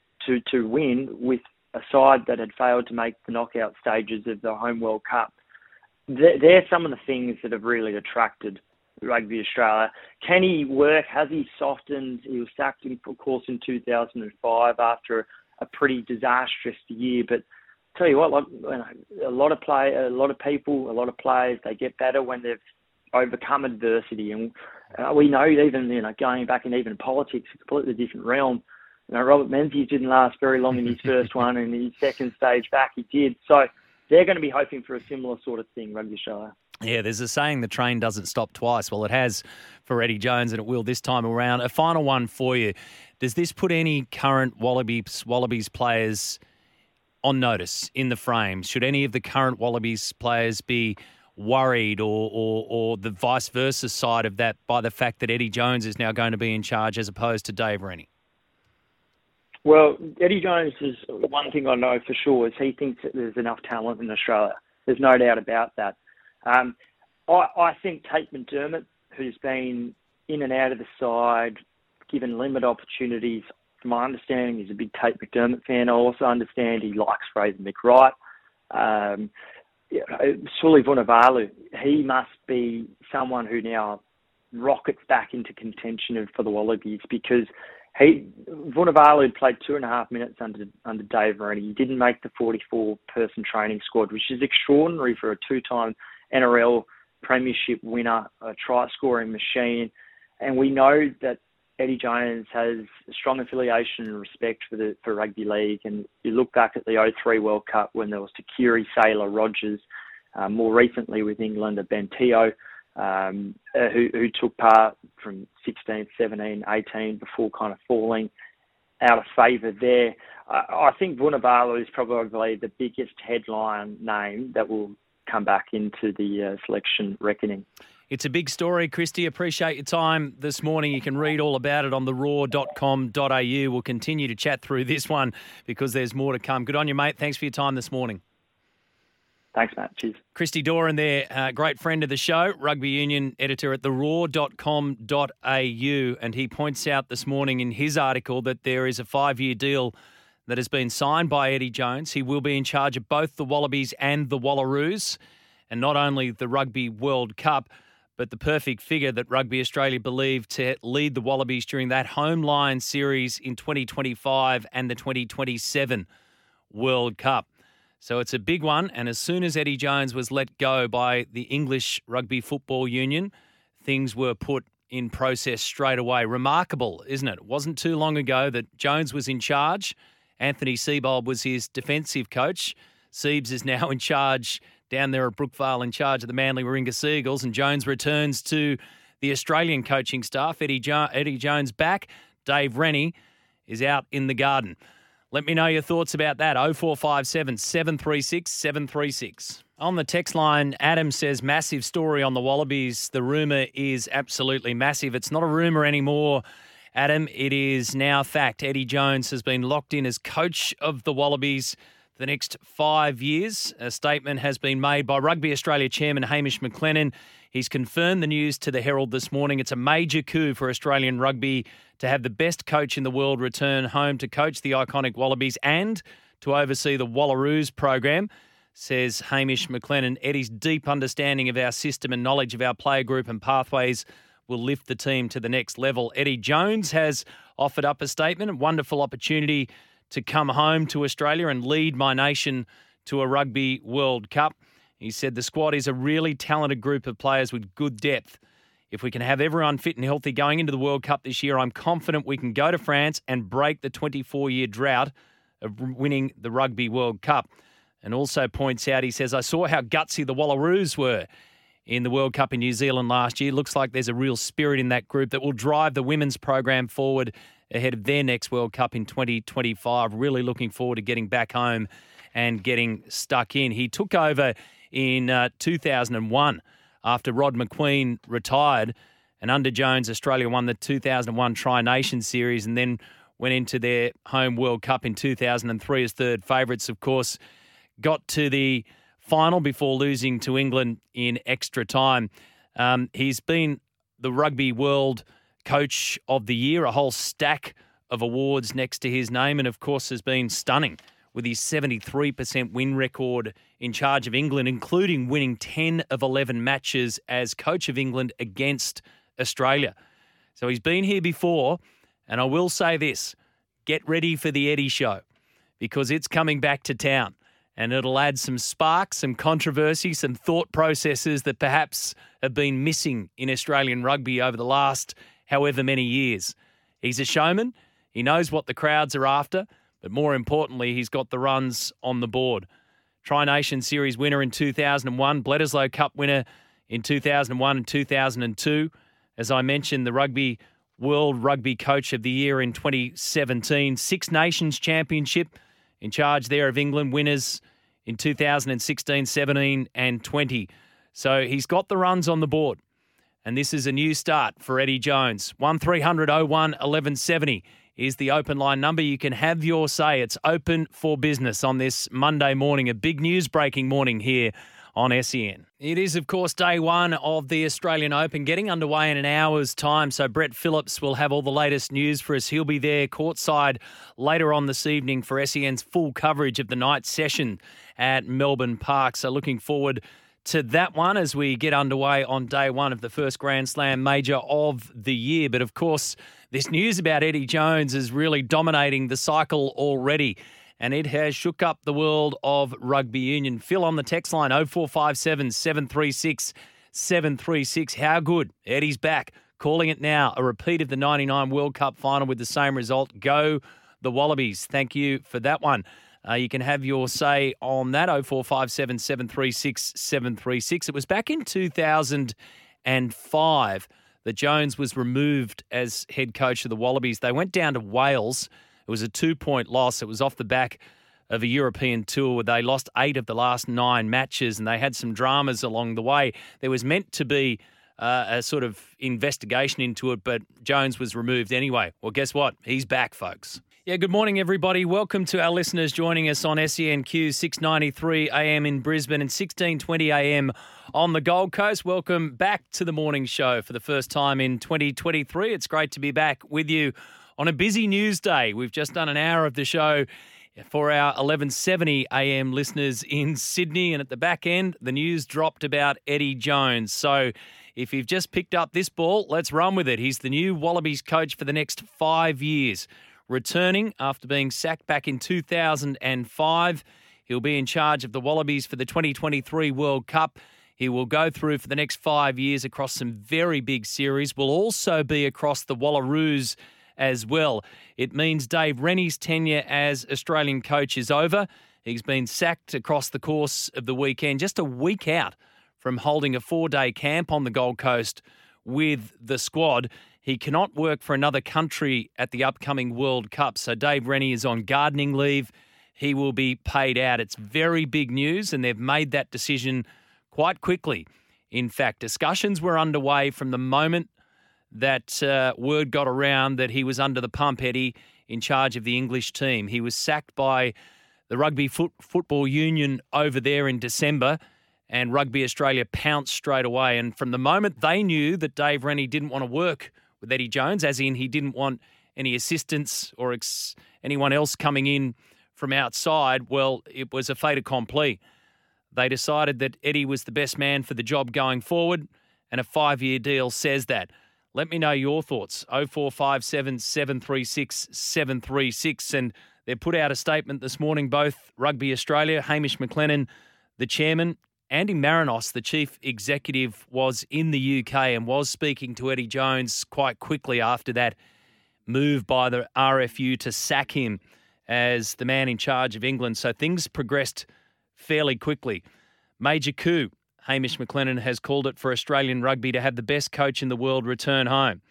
win with a side that had failed to make the knockout stages of the home World Cup. They're some of the things that have really attracted Rugby Australia. Can he work? Has he softened? He was sacked, of course, in 2005 after a pretty disastrous year. But I'll tell you what, a lot of players, they get better when they've overcome adversity. And we know, even going back and even politics, a completely different realm. Robert Menzies didn't last very long in his first one, and his second stage back he did. So they're going to be hoping for a similar sort of thing, Rugby Australia. Yeah, there's a saying, the train doesn't stop twice. Well, it has for Eddie Jones, and it will this time around. A final one for you. Does this put any current Wallabies players on notice in the frame? Should any of the current Wallabies players be worried or the vice versa side of that by the fact that Eddie Jones is now going to be in charge as opposed to Dave Rennie? Well, Eddie Jones is one thing I know for sure is he thinks that there's enough talent in Australia. There's no doubt about that. I think Tate McDermott, who's been in and out of the side, given limited opportunities, from my understanding, he's a big Tate McDermott fan. I also understand he likes Fraser McWright. Suli Vunivalu, he must be someone who now rockets back into contention for the Wallabies, because Vunivalu played 2.5 minutes under Dave Rennie. He didn't make the 44-person training squad, which is extraordinary for a two-time NRL premiership winner, a try-scoring machine. And we know that Eddie Jones has a strong affiliation and respect for rugby league. And you look back at the 2003 World Cup when there was Takiri, Saylor, Rogers, more recently with England, Bentio, who took part from 16, 17, 18 before kind of falling out of favour there. I think Vunivalu is probably the biggest headline name that will come back into the selection reckoning. It's a big story, Christy. Appreciate your time this morning. You can read all about it on theraw.com.au. We'll continue to chat through this one because there's more to come. Good on you, mate. Thanks for your time this morning. Thanks, Matt. Cheers. Christy Doran there, great friend of the show, rugby union editor at theraw.com.au. And he points out this morning in his article that there is a 5-year deal that has been signed by Eddie Jones. He will be in charge of both the Wallabies and the Wallaroos, and not only the Rugby World Cup, but the perfect figure that Rugby Australia believed to lead the Wallabies during that home line series in 2025 and the 2027 World Cup. So it's a big one. And as soon as Eddie Jones was let go by the English Rugby Football Union, things were put in process straight away. Remarkable, isn't it? It wasn't too long ago that Jones was in charge. Anthony Seibold was his defensive coach. Siebes is now in charge down there at Brookvale, in charge of the Manly Warringah Seagulls, and Jones returns to the Australian coaching staff. Eddie Jones back. Dave Rennie is out in the garden. Let me know your thoughts about that. 0457 736 736. On the text line, Adam says, massive story on the Wallabies. The rumour is absolutely massive. It's not a rumour anymore, Adam. It is now fact. Eddie Jones has been locked in as coach of the Wallabies for the next 5 years. A statement has been made by Rugby Australia Chairman Hamish McLennan. He's confirmed the news to the Herald this morning. It's a major coup for Australian rugby to have the best coach in the world return home to coach the iconic Wallabies and to oversee the Wallaroos program. Says Hamish McLennan, Eddie's deep understanding of our system and knowledge of our player group and pathways will lift the team to the next level. Eddie Jones has offered up a statement, a wonderful opportunity to come home to Australia and lead my nation to a Rugby World Cup. He said the squad is a really talented group of players with good depth. If we can have everyone fit and healthy going into the World Cup this year, I'm confident we can go to France and break the 24-year drought of winning the Rugby World Cup. And also points out, he says, I saw how gutsy the Wallaroos were in the World Cup in New Zealand last year. Looks like there's a real spirit in that group that will drive the women's program forward ahead of their next World Cup in 2025. Really looking forward to getting back home and getting stuck in. He took over in 2001 after Rod Macqueen retired, and under Jones, Australia won the 2001 Tri-Nation Series and then went into their home World Cup in 2003 as third favourites, of course. Got to the final before losing to England in extra time. He's been the Rugby World Coach of the Year, a whole stack of awards next to his name, and of course has been stunning with his 73% win record in charge of England, including winning 10 of 11 matches as coach of England against Australia. So he's been here before, and I will say this, get ready for the Eddie show because it's coming back to town. And it'll add some sparks, some controversy, some thought processes that perhaps have been missing in Australian rugby over the last however many years. He's a showman. He knows what the crowds are after. But more importantly, he's got the runs on the board. Tri-Nation Series winner in 2001, Bledisloe Cup winner in 2001 and 2002. As I mentioned, the Rugby World Rugby Coach of the Year in 2017. Six Nations Championship in charge there of England, winners in 2016, 17 and 20. So he's got the runs on the board. And this is a new start for Eddie Jones. 1300 01 1170 is the open line number. You can have your say. It's open for business on this Monday morning, a big news breaking morning here on SEN. It is, of course, day one of the Australian Open getting underway in an hour's time. So Brett Phillips will have all the latest news for us. He'll be there courtside later on this evening for SEN's full coverage of the night session at Melbourne Park. So looking forward to that one as we get underway on day one of the first Grand Slam major of the year. But, of course, this news about Eddie Jones is really dominating the cycle already. And it has shook up the world of rugby union. Phil on the text line, 0457 736 736. How good? Eddie's back. Calling it now. A repeat of the 99 World Cup final with the same result. Go the Wallabies. Thank you for that one. You can have your say on that, 0457 736 736. It was back in 2005 that Jones was removed as head coach of the Wallabies. They went down to Wales. It was a 2-point loss. It was off the back of a European tour where they lost 8 of the last 9 matches and they had some dramas along the way. There was meant to be a sort of investigation into it, but Jones was removed anyway. Well, guess what? He's back, folks. Yeah, good morning, everybody. Welcome to our listeners joining us on SENQ, 693 AM in Brisbane and 1620 AM on the Gold Coast. Welcome back to the morning show for the first time in 2023. It's great to be back with you on a busy news day. We've just done an hour of the show for our 1170 AM listeners in Sydney. And at the back end, the news dropped about Eddie Jones. So if you've just picked up this ball, let's run with it. He's the new Wallabies coach for the next 5 years. Returning after being sacked back in 2005, he'll be in charge of the Wallabies for the 2023 World Cup. He will go through for the next 5 years across some very big series. Will also be across the Wallaroos as well. It means Dave Rennie's tenure as Australian coach is over. He's been sacked across the course of the weekend, just a week out from holding a 4-day camp on the Gold Coast with the squad. He cannot work for another country at the upcoming World Cup. So Dave Rennie is on gardening leave. He will be paid out. It's very big news, and they've made that decision quite quickly. In fact, discussions were underway from the moment that word got around that he was under the pump, Eddie, in charge of the English team. He was sacked by the Rugby Football Union over there in December, and Rugby Australia pounced straight away. And from the moment they knew that Dave Rennie didn't want to work with Eddie Jones, as in he didn't want any assistance or anyone else coming in from outside, well, it was a fait accompli. They decided that Eddie was the best man for the job going forward, and a 5-year deal says that. Let me know your thoughts, 0457 736 736. And they put out a statement this morning, both Rugby Australia, Hamish McLennan, the chairman, Andy Marinos, the chief executive, was in the UK and was speaking to Eddie Jones quite quickly after that move by the RFU to sack him as the man in charge of England. So things progressed fairly quickly. Major coup, Hamish McLennan has called it, for Australian rugby to have the best coach in the world return home.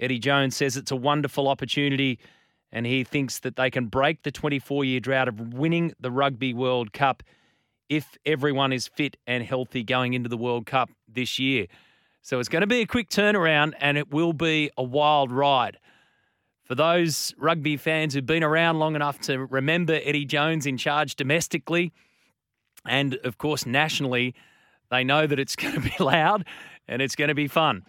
Eddie Jones says it's a wonderful opportunity, and he thinks that they can break the 24-year drought of winning the Rugby World Cup if everyone is fit and healthy going into the World Cup this year. So it's going to be a quick turnaround, and it will be a wild ride. For those rugby fans who've been around long enough to remember Eddie Jones in charge domestically and, of course, nationally, they know that it's going to be loud and it's going to be fun.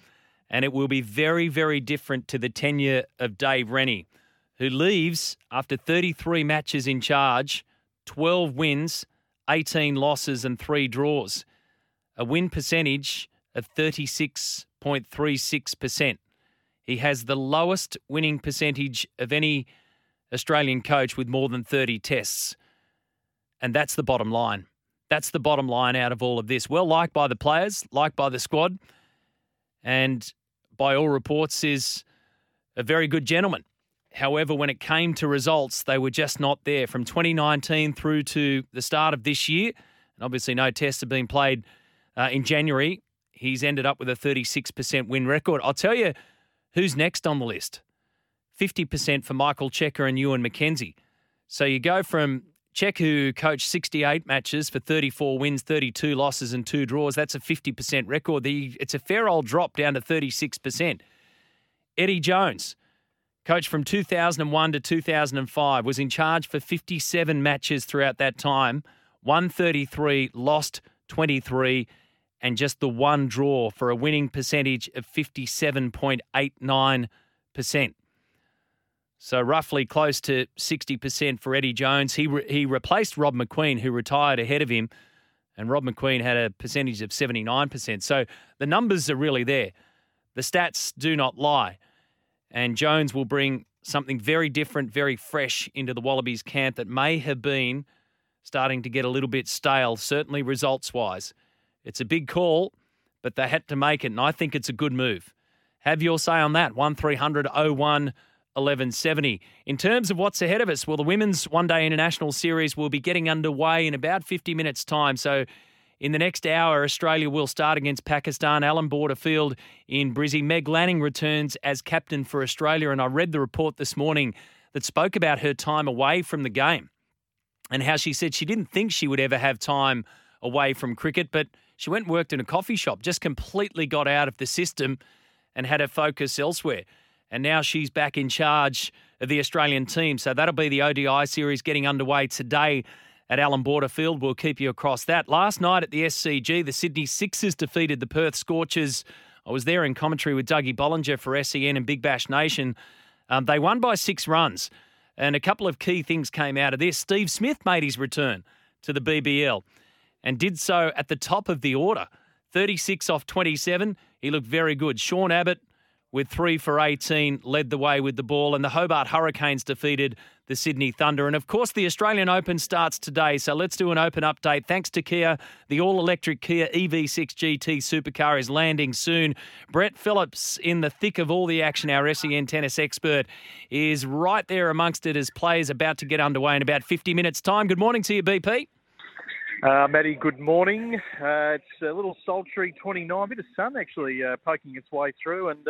And it will be very, very different to the tenure of Dave Rennie, who leaves after 33 matches in charge, 12 wins, 18 losses and 3 draws. A win percentage of 36.36%. He has the lowest winning percentage of any Australian coach with more than 30 tests. And that's the bottom line. That's the bottom line out of all of this. Well liked by the players, liked by the squad, and by all reports is a very good gentleman. However, when it came to results, they were just not there. From 2019 through to the start of this year, and obviously no tests have been played in January, he's ended up with a 36% win record. I'll tell you who's next on the list. 50% for Michael Checker and Ewan McKenzie. So you go from Check, who coached 68 matches for 34 wins, 32 losses and 2 draws. That's a 50% record. It's a fair old drop down to 36%. Eddie Jones, coached from 2001 to 2005, was in charge for 57 matches throughout that time, won 33, lost 23, and just the 1 draw for a winning percentage of 57.89%. So roughly close to 60% for Eddie Jones. He replaced Rod Macqueen, who retired ahead of him, and Rod Macqueen had a percentage of 79%. So the numbers are really there. The stats do not lie. And Jones will bring something very different, very fresh into the Wallabies camp that may have been starting to get a little bit stale, certainly results-wise. It's a big call, but they had to make it, and I think it's a good move. Have your say on that, 1300 01 1170. In terms of what's ahead of us, well, the Women's One Day International Series will be getting underway in about 50 minutes' time. So in the next hour, Australia will start against Pakistan. Alan Border Field in Brizzy. Meg Lanning returns as captain for Australia, and I read the report this morning that spoke about her time away from the game and how she said she didn't think she would ever have time away from cricket, but she went and worked in a coffee shop, just completely got out of the system and had her focus elsewhere. And now she's back in charge of the Australian team. So that'll be the ODI series getting underway today at Allan Border Field. We'll keep you across that. Last night at the SCG, the Sydney Sixers defeated the Perth Scorchers. I was there in commentary with Dougie Bollinger for SEN and Big Bash Nation. They won by 6 runs. And a couple of key things came out of this. Steve Smith made his return to the BBL and did so at the top of the order. 36 off 27. He looked very good. Sean Abbott, with 3 for 18, led the way with the ball, and the Hobart Hurricanes defeated the Sydney Thunder. And, of course, the Australian Open starts today, so let's do an Open update. Thanks to Kia, the all-electric Kia EV6 GT supercar is landing soon. Brett Phillips, in the thick of all the action, our SEN tennis expert, is right there amongst it as play is about to get underway in about 50 minutes' time. Good morning to you, BP. Matty, good morning. It's a little sultry 29, a bit of sun actually poking its way through, and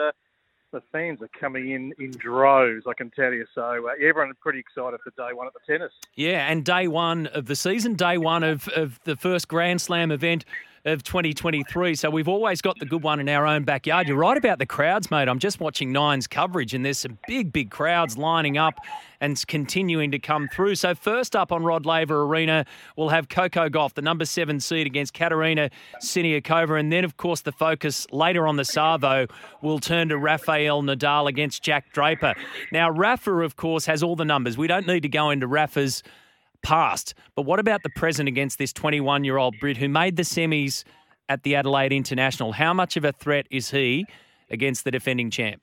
The fans are coming in droves, I can tell you. So everyone pretty excited for day one at the tennis. Yeah, and day one of the season, day one of the first Grand Slam event of 2023. So we've always got the good one in our own backyard. You're right about the crowds, mate. I'm just watching Nine's coverage and there's some big, big crowds lining up and continuing to come through. So first up on Rod Laver Arena, we'll have Coco Gauff, the number 7 seed against Kateřina Siniaková. And then, of course, the focus later on the Savo will turn to Rafael Nadal against Jack Draper. Now, Rafa, of course, has all the numbers. We don't need to go into Rafa's past, but what about the present against this 21-year-old Brit who made the semis at the Adelaide International? How much of a threat is he against the defending champ?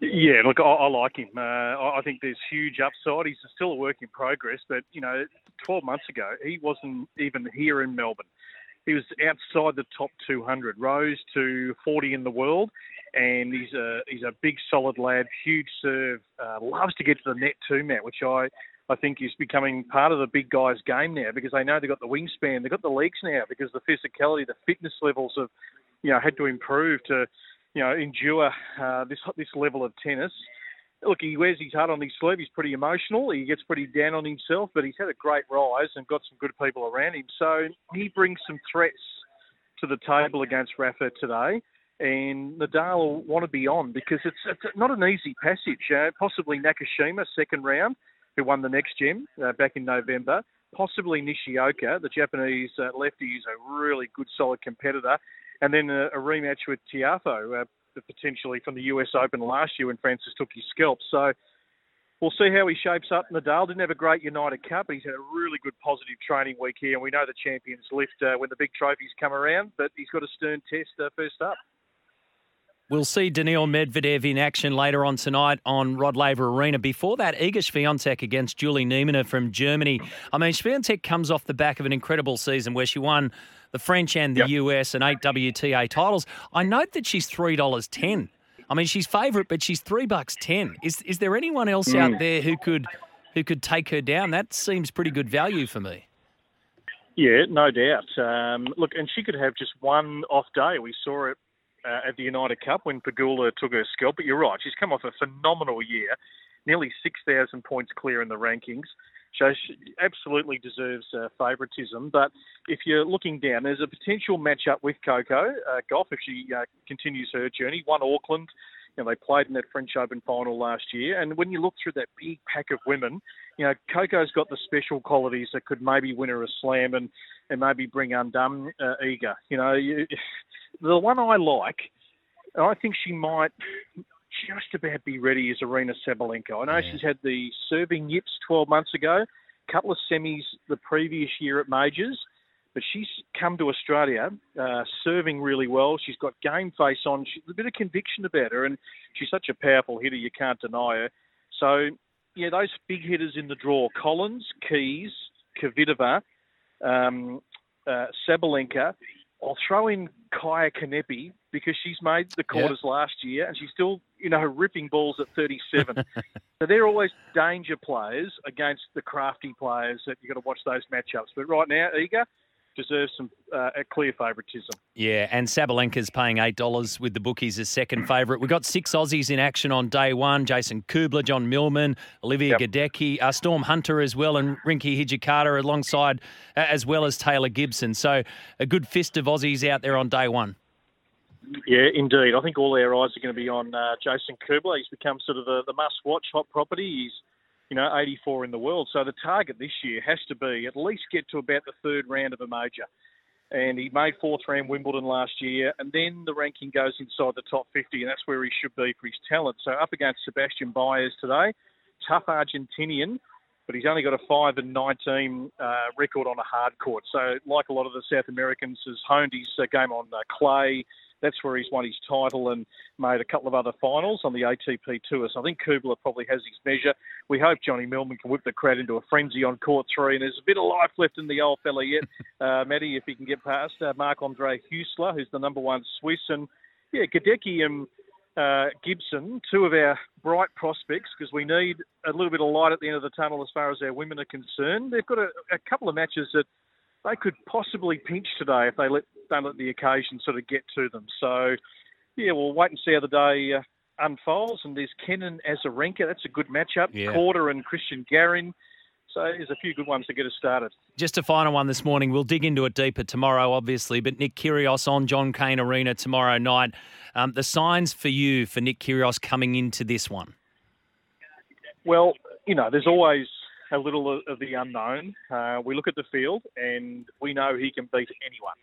Yeah, look, I like him. I think there's huge upside. He's still a work in progress, but, you know, 12 months ago, he wasn't even here in Melbourne. He was outside the top 200, rose to 40 in the world, and he's a big, solid lad, huge serve, loves to get to the net too, Matt, which I think is becoming part of the big guys' game now because they know they've got the wingspan, they've got the legs now because the physicality, the fitness levels have, you know, had to improve to, you know, endure this level of tennis. Look, he wears his heart on his sleeve. He's pretty emotional. He gets pretty down on himself, but he's had a great rise and got some good people around him. So he brings some threats to the table against Rafa today. And Nadal will want to be on because it's not an easy passage. Possibly Nakashima, second round, who won the next gem back in November. Possibly Nishioka, the Japanese lefty, is a really good, solid competitor. And then a rematch with Tiafoe, potentially from the US Open last year when Francis took his scalp. So we'll see how he shapes up. Nadal didn't have a great United Cup, but he's had a really good positive training week here. And we know the champions lift when the big trophies come around, but he's got a stern test first up. We'll see Daniil Medvedev in action later on tonight on Rod Laver Arena. Before that, Iga Swiatek against Julie Niemeier from Germany. I mean, Swiatek comes off the back of an incredible season where she won the French and the US and 8 WTA titles. I note that she's $3.10. I mean, she's favourite, but she's $3.10. Is there anyone else out there who could take her down? That seems pretty good value for me. Yeah, no doubt. Look, and she could have just one off day. We saw it at the United Cup when Pegula took her scalp. But you're right, she's come off a phenomenal year, nearly 6,000 points clear in the rankings. So she absolutely deserves favouritism. But if you're looking down, there's a potential matchup with Coco Gauff if she continues her journey. Won Auckland, you know, they played in that French Open final last year. And when you look through that big pack of women, you know, Coco's got the special qualities that could maybe win her a slam and maybe bring undone Iga. You know, the one I like, I think she might just about be ready, is Aryna Sabalenka. I know she's had the serving yips 12 months ago, a couple of semis the previous year at majors, but she's come to Australia serving really well. She's got game face on. She's a bit of conviction about her, and she's such a powerful hitter, you can't deny her. So, yeah, those big hitters in the draw, Collins, Keys, Kvitova, Sabalenka. I'll throw in Kaia Kanepi because she's made the quarters last year and she's still, you know, ripping balls at 37. So they're always danger players against the crafty players that you've got to watch those matchups. But right now, Iga deserves some a clear favouritism. Yeah, and Sabalenka's paying $8 with the bookies as second favourite. We've got 6 Aussies in action on day one. Jason Kubler, John Millman, Olivia Gadecki, Storm Hunter as well, and Rinky Hijikata alongside, as well as Taylor Gibson. So a good fist of Aussies out there on day one. Yeah, indeed. I think all our eyes are going to be on Jason Kubler. He's become sort of the must-watch hot property. He's, you know, 84 in the world. So the target this year has to be at least get to about the third round of a major. And he made fourth round Wimbledon last year. And then the ranking goes inside the top 50, and that's where he should be for his talent. So up against Sebastian Baez today, tough Argentinian, but he's only got a 5-19 record on a hard court. So like a lot of the South Americans, has honed his game on clay. That's where he's won his title and made a couple of other finals on the ATP Tour. So I think Kubler probably has his measure. We hope Johnny Millman can whip the crowd into a frenzy on court 3. And there's a bit of life left in the old fella yet, Matty, if he can get past Marc-Andre Huesler, who's the number 1 Swiss. And, yeah, Gadecki and Gibson, 2 of our bright prospects, because we need a little bit of light at the end of the tunnel as far as our women are concerned. They've got a couple of matches that they could possibly pinch today if they let the occasion sort of get to them. So Yeah, we'll wait and see how the day unfolds. And there's Kenin Azarenka. That's a good matchup. Yeah. Korda and Christian Garin. So there's a few good ones to get us started. Just a final one this morning. We'll dig into it deeper tomorrow, obviously. But Nick Kyrgios on John Cain Arena tomorrow night. The signs for you for Nick Kyrgios coming into this one? Well, you know, there's always a little of the unknown. We look at the field and we know he can beat anyone.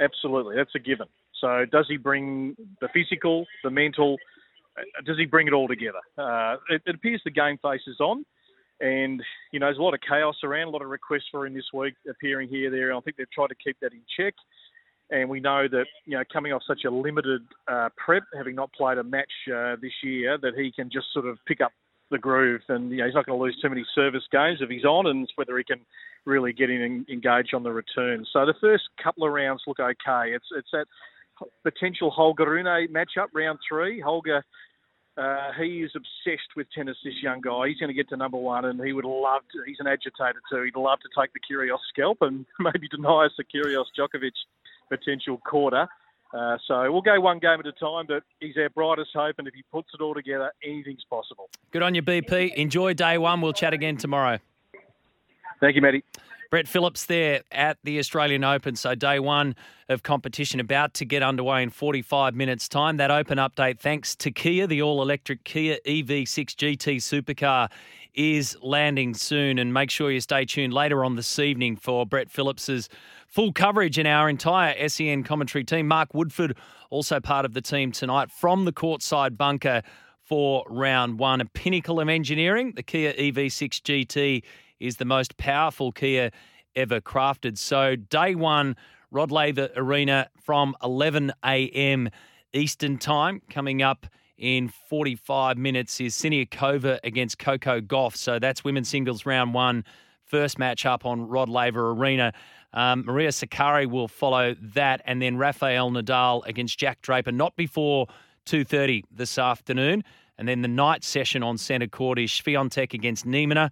Absolutely. That's a given. So does he bring the physical, the mental? Does he bring it all together? It appears the game face is on. And, you know, there's a lot of chaos around, a lot of requests for him this week, appearing here, there. And I think they've tried to keep that in check. And we know that, you know, coming off such a limited prep, having not played a match this year, that he can just sort of pick up the groove. And, you know, he's not going to lose too many service games if he's on, and it's whether he can really get in and engage on the return. So the first couple of rounds look okay. It's that potential Holger Rune matchup, round three. Holger... he is obsessed with tennis, this young guy. He's going to get to number one, and he would love to. He's an agitator too. He'd love to take the Kyrgios scalp and maybe deny us the Kyrgios Djokovic potential quarter. So we'll go one game at a time, but he's our brightest hope, and if he puts it all together, anything's possible. Good on you, BP. Enjoy day one. We'll chat again tomorrow. Thank you, Matty. Brett Phillips there at the Australian Open. So day one of competition about to get underway in 45 minutes' time. That Open update, thanks to Kia. The all-electric Kia EV6 GT supercar is landing soon. And make sure you stay tuned later on this evening for Brett Phillips's full coverage and our entire SEN commentary team. Mark Woodford, also part of the team tonight from the courtside bunker for round one. A pinnacle of engineering, the Kia EV6 GT is the most powerful Kia ever crafted. So day one, Rod Laver Arena from 11 a.m. Eastern time. Coming up in 45 minutes is Siniakova against Coco Gauff. So that's women's singles round one, first match up on Rod Laver Arena. Maria Sakkari will follow that, and then Rafael Nadal against Jack Draper, not before 2:30 this afternoon. And then the night session on centre court is Swiatek against Niemeier,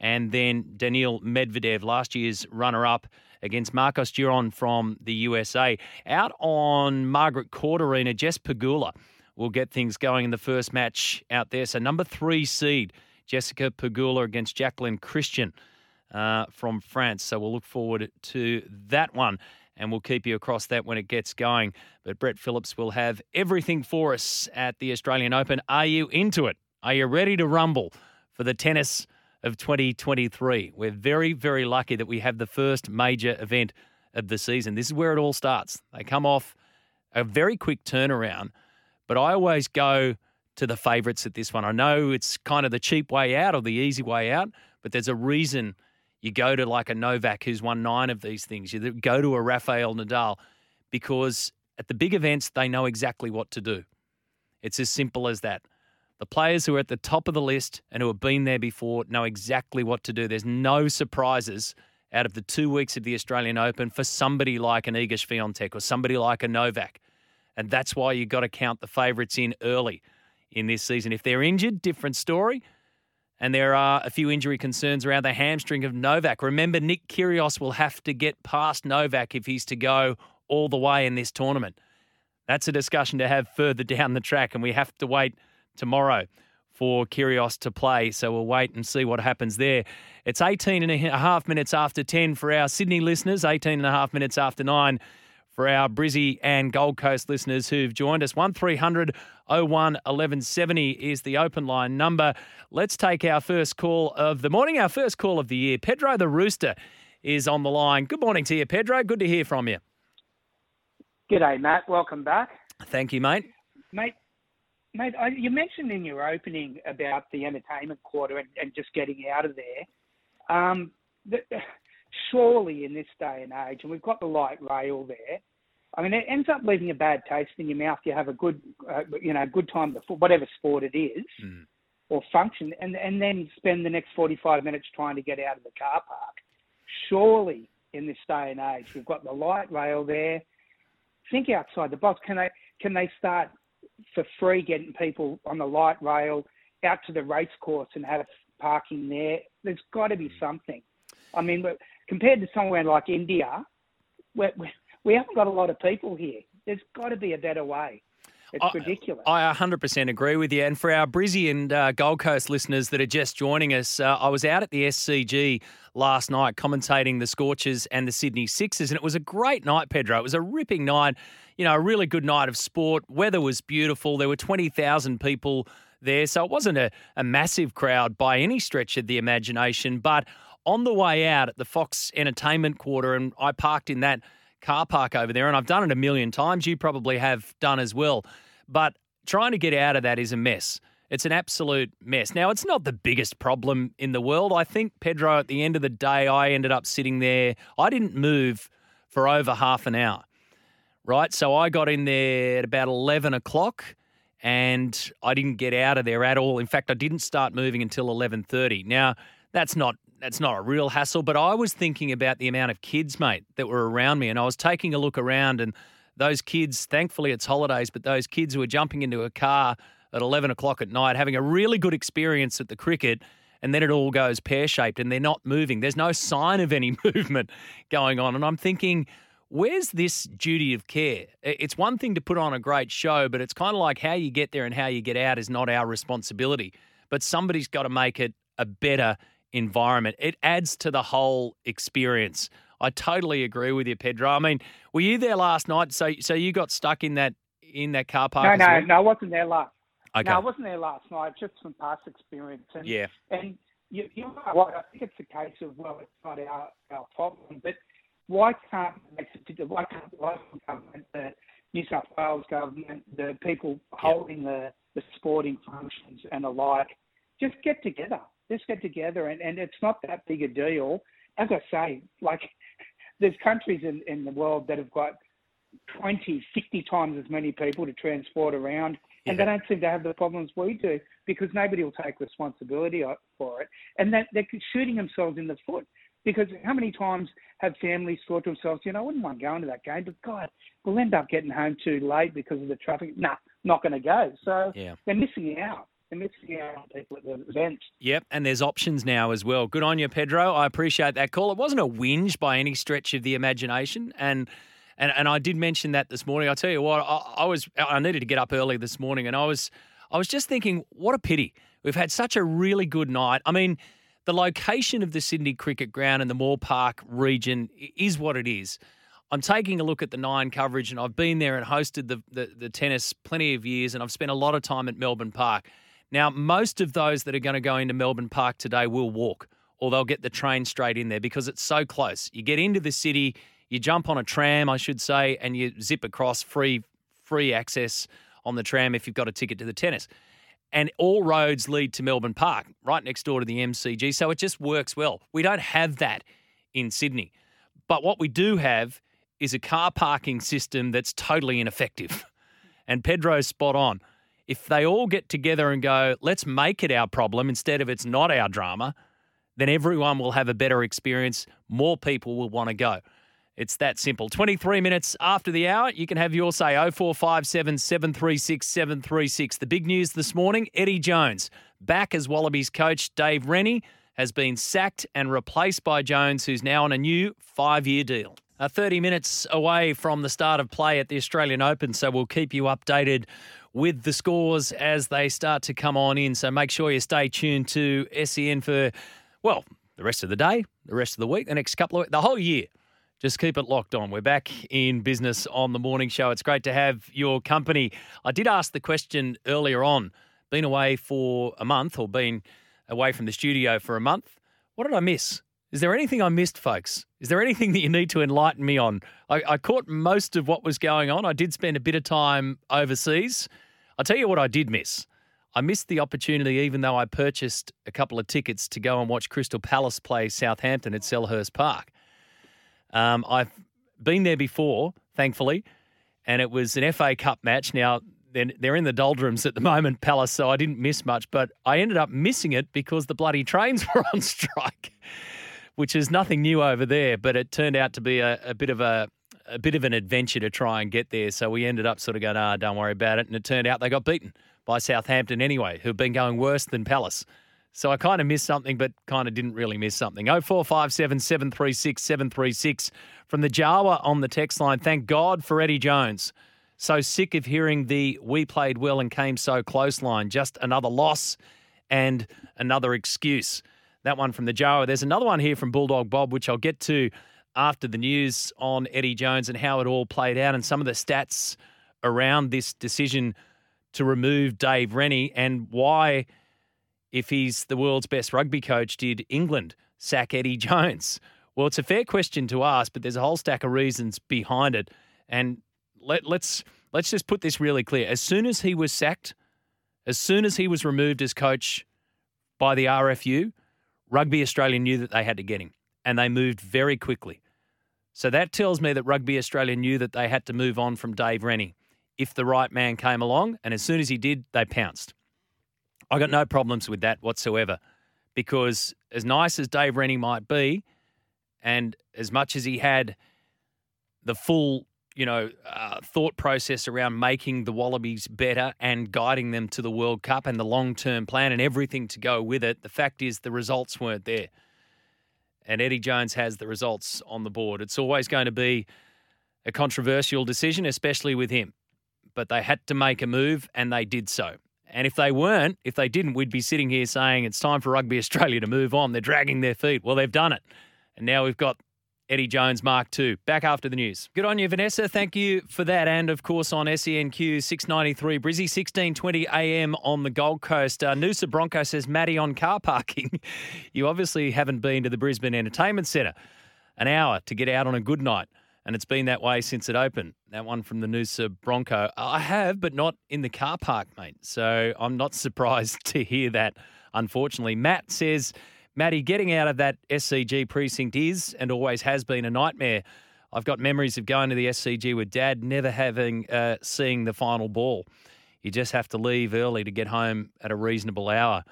and then Daniil Medvedev, last year's runner-up, against Marcos Giron from the USA. Out on Margaret Court Arena, Jess Pegula will get things going in the first match out there. So number 3 seed, Jessica Pegula against Jacqueline Christian from France. So we'll look forward to that one, and we'll keep you across that when it gets going. But Brett Phillips will have everything for us at the Australian Open. Are you into it? Are you ready to rumble for the tennis of 2023. We're very, very lucky that we have the first major event of the season. This is where it all starts. They come off a very quick turnaround, but I always go to the favourites at this one. I know it's kind of the cheap way out or the easy way out, but there's a reason you go to like a Novak who's won 9 of these things. You go to a Rafael Nadal because at the big events, they know exactly what to do. It's as simple as that. The players who are at the top of the list and who have been there before know exactly what to do. There's no surprises out of the 2 weeks of the Australian Open for somebody like an Iga Swiatek or somebody like a Novak. And that's why you've got to count the favourites in early in this season. If they're injured, different story. And there are a few injury concerns around the hamstring of Novak. Remember, Nick Kyrgios will have to get past Novak if he's to go all the way in this tournament. That's a discussion to have further down the track, and we have to wait tomorrow for Kyrgios to play. So we'll wait and see what happens there. It's 18 and a half minutes after 10 for our Sydney listeners, 18 and a half minutes after 9 for our Brizzy and Gold Coast listeners who've joined us. 1300 01 1170 is the open line number. Let's take our first call of the morning, our first call of the year. Pedro the Rooster is on the line. Good morning to you, Pedro. Good to hear from you. G'day, Matt. Welcome back. Thank you, mate. Mate, you mentioned in your opening about the entertainment quarter and just getting out of there. Surely in this day and age, and we've got the light rail there, I mean, it ends up leaving a bad taste in your mouth. You have a good time, whatever sport it is, or function, and then spend the next 45 minutes trying to get out of the car park. Surely in this day and age, we've got the light rail there. Think outside the box. Can they start for free getting people on the light rail out to the race course and have parking there? There's got to be something. I mean, compared to somewhere like India, we haven't got a lot of people here. There's got to be a better way. It's ridiculous. I 100% agree with you. And for our Brizzy and Gold Coast listeners that are just joining us, I was out at the SCG last night commentating the Scorchers and the Sydney Sixers, and it was a great night, Pedro. It was a ripping night, you know, a really good night of sport. Weather was beautiful. There were 20,000 people there, so it wasn't a massive crowd by any stretch of the imagination. But on the way out at the Fox Entertainment Quarter, and I parked in that car park over there, and I've done it a million times. You probably have done as well. But trying to get out of that is a mess. It's an absolute mess. Now, it's not the biggest problem in the world. I think, Pedro, at the end of the day, I ended up sitting there. I didn't move for over half an hour, right? So I got in there at about 11 o'clock and I didn't get out of there at all. In fact, I didn't start moving until 11:30. Now, that's not a real hassle, but I was thinking about the amount of kids, mate, that were around me, and I was taking a look around, and those kids, thankfully it's holidays, but those kids who were jumping into a car at 11 o'clock at night, having a really good experience at the cricket, and then it all goes pear-shaped and they're not moving. There's no sign of any movement going on. And I'm thinking, where's this duty of care? It's one thing to put on a great show, but it's kind of like how you get there and how you get out is not our responsibility. But somebody's got to make it a better environment. It adds to the whole experience. I totally agree with you, Pedro. I mean, were you there last night? So you got stuck in that car park? No, I wasn't there last. Okay. No, I wasn't there last night. Just from past experience. And you know what? I think it's a case of, well, it's not our problem, but why can't the local government, the New South Wales government, the people holding the sporting functions and the like, just get together? Just get together, and it's not that big a deal. As I say, like, there's countries in the world that have got 20, 50 times as many people to transport around, and they don't seem to have the problems we do because nobody will take responsibility for it. And that they're shooting themselves in the foot because how many times have families thought to themselves, I wouldn't mind going to that game, but God, we'll end up getting home too late because of the traffic. Nah, not going to go. So they're missing out. And it's people at the event. Yep, and there's options now as well. Good on you, Pedro. I appreciate that call. It wasn't a whinge by any stretch of the imagination, and I did mention that this morning. I tell you what, I needed to get up early this morning, and I was just thinking, what a pity. We've had such a really good night. I mean, the location of the Sydney Cricket Ground and the Moore Park region is what it is. I'm taking a look at the Nine coverage, and I've been there and hosted the tennis plenty of years, and I've spent a lot of time at Melbourne Park. Now, most of those that are going to go into Melbourne Park today will walk, or they'll get the train straight in there because it's so close. You get into the city, you jump on a tram, I should say, and you zip across, free access on the tram if you've got a ticket to the tennis. And all roads lead to Melbourne Park, right next door to the MCG, so it just works well. We don't have that in Sydney. But what we do have is a car parking system that's totally ineffective. And Pedro's spot on. If they all get together and go, let's make it our problem instead of it's not our drama, then everyone will have a better experience. More people will want to go. It's that simple. 23 minutes after the hour, you can have your say. 0457 736 736. The big news this morning, Eddie Jones, back as Wallabies coach. Dave Rennie has been sacked and replaced by Jones, who's now on a new 5-year deal. 30 minutes away from the start of play at the Australian Open, so we'll keep you updated with the scores as they start to come on in. So make sure you stay tuned to SEN for, well, the rest of the day, the rest of the week, the next couple of weeks, the whole year. Just keep it locked on. We're back in business on the morning show. It's great to have your company. I did ask the question earlier on, been away for a month or been away from the studio for a month. What did I miss? Is there anything I missed, folks? Is there anything that you need to enlighten me on? I caught most of what was going on. I did spend a bit of time overseas. I'll tell you what I did miss. I missed the opportunity, even though I purchased a couple of tickets to go and watch Crystal Palace play Southampton at Selhurst Park. I've been there before, thankfully, and it was an FA Cup match. Now, they're in the doldrums at the moment, Palace, so I didn't miss much, but I ended up missing it because the bloody trains were on strike. Which is nothing new over there, but it turned out to be a bit of an adventure to try and get there. So we ended up sort of going, don't worry about it. And it turned out they got beaten by Southampton anyway, who've been going worse than Palace. So I kind of missed something, but kind of didn't really miss something. 0457 736 736 from the Jawa on the text line. Thank God for Eddie Jones. so sick of hearing the "we played well and came so close" line. Just another loss and another excuse. That one from the Joe. There's another one here from Bulldog Bob, which I'll get to after the news on Eddie Jones and how it all played out and some of the stats around this decision to remove Dave Rennie and why, if he's the world's best rugby coach, did England sack Eddie Jones? Well, it's a fair question to ask, but there's a whole stack of reasons behind it. And let's just put this really clear. As soon as he was sacked, as soon as he was removed as coach by the RFU, Rugby Australia knew that they had to get him, and they moved very quickly. So that tells me that Rugby Australia knew that they had to move on from Dave Rennie if the right man came along, and as soon as he did, they pounced. I got no problems with that whatsoever, because as nice as Dave Rennie might be, and as much as he had the full, thought process around making the Wallabies better and guiding them to the World Cup and the long-term plan and everything to go with it, the fact is the results weren't there. And Eddie Jones has the results on the board. It's always going to be a controversial decision, especially with him. But they had to make a move, and they did so. And if they weren't, if they didn't, we'd be sitting here saying it's time for Rugby Australia to move on. They're dragging their feet. Well, they've done it. And now we've got Eddie Jones Mark II. Back after the news. Good on you, Vanessa. Thank you for that. And, of course, on SENQ 693, Brizzy, 1620 a.m. on the Gold Coast. Noosa Bronco says, Matty, on car parking. You obviously haven't been to the Brisbane Entertainment Centre. An hour to get out on a good night. And it's been that way since it opened. That one from the Noosa Bronco. I have, but not in the car park, mate. So I'm not surprised to hear that, unfortunately. Matt says, Matty, getting out of that SCG precinct is and always has been a nightmare. I've got memories of going to the SCG with Dad, never having seeing the final ball. You just have to leave early to get home at a reasonable hour.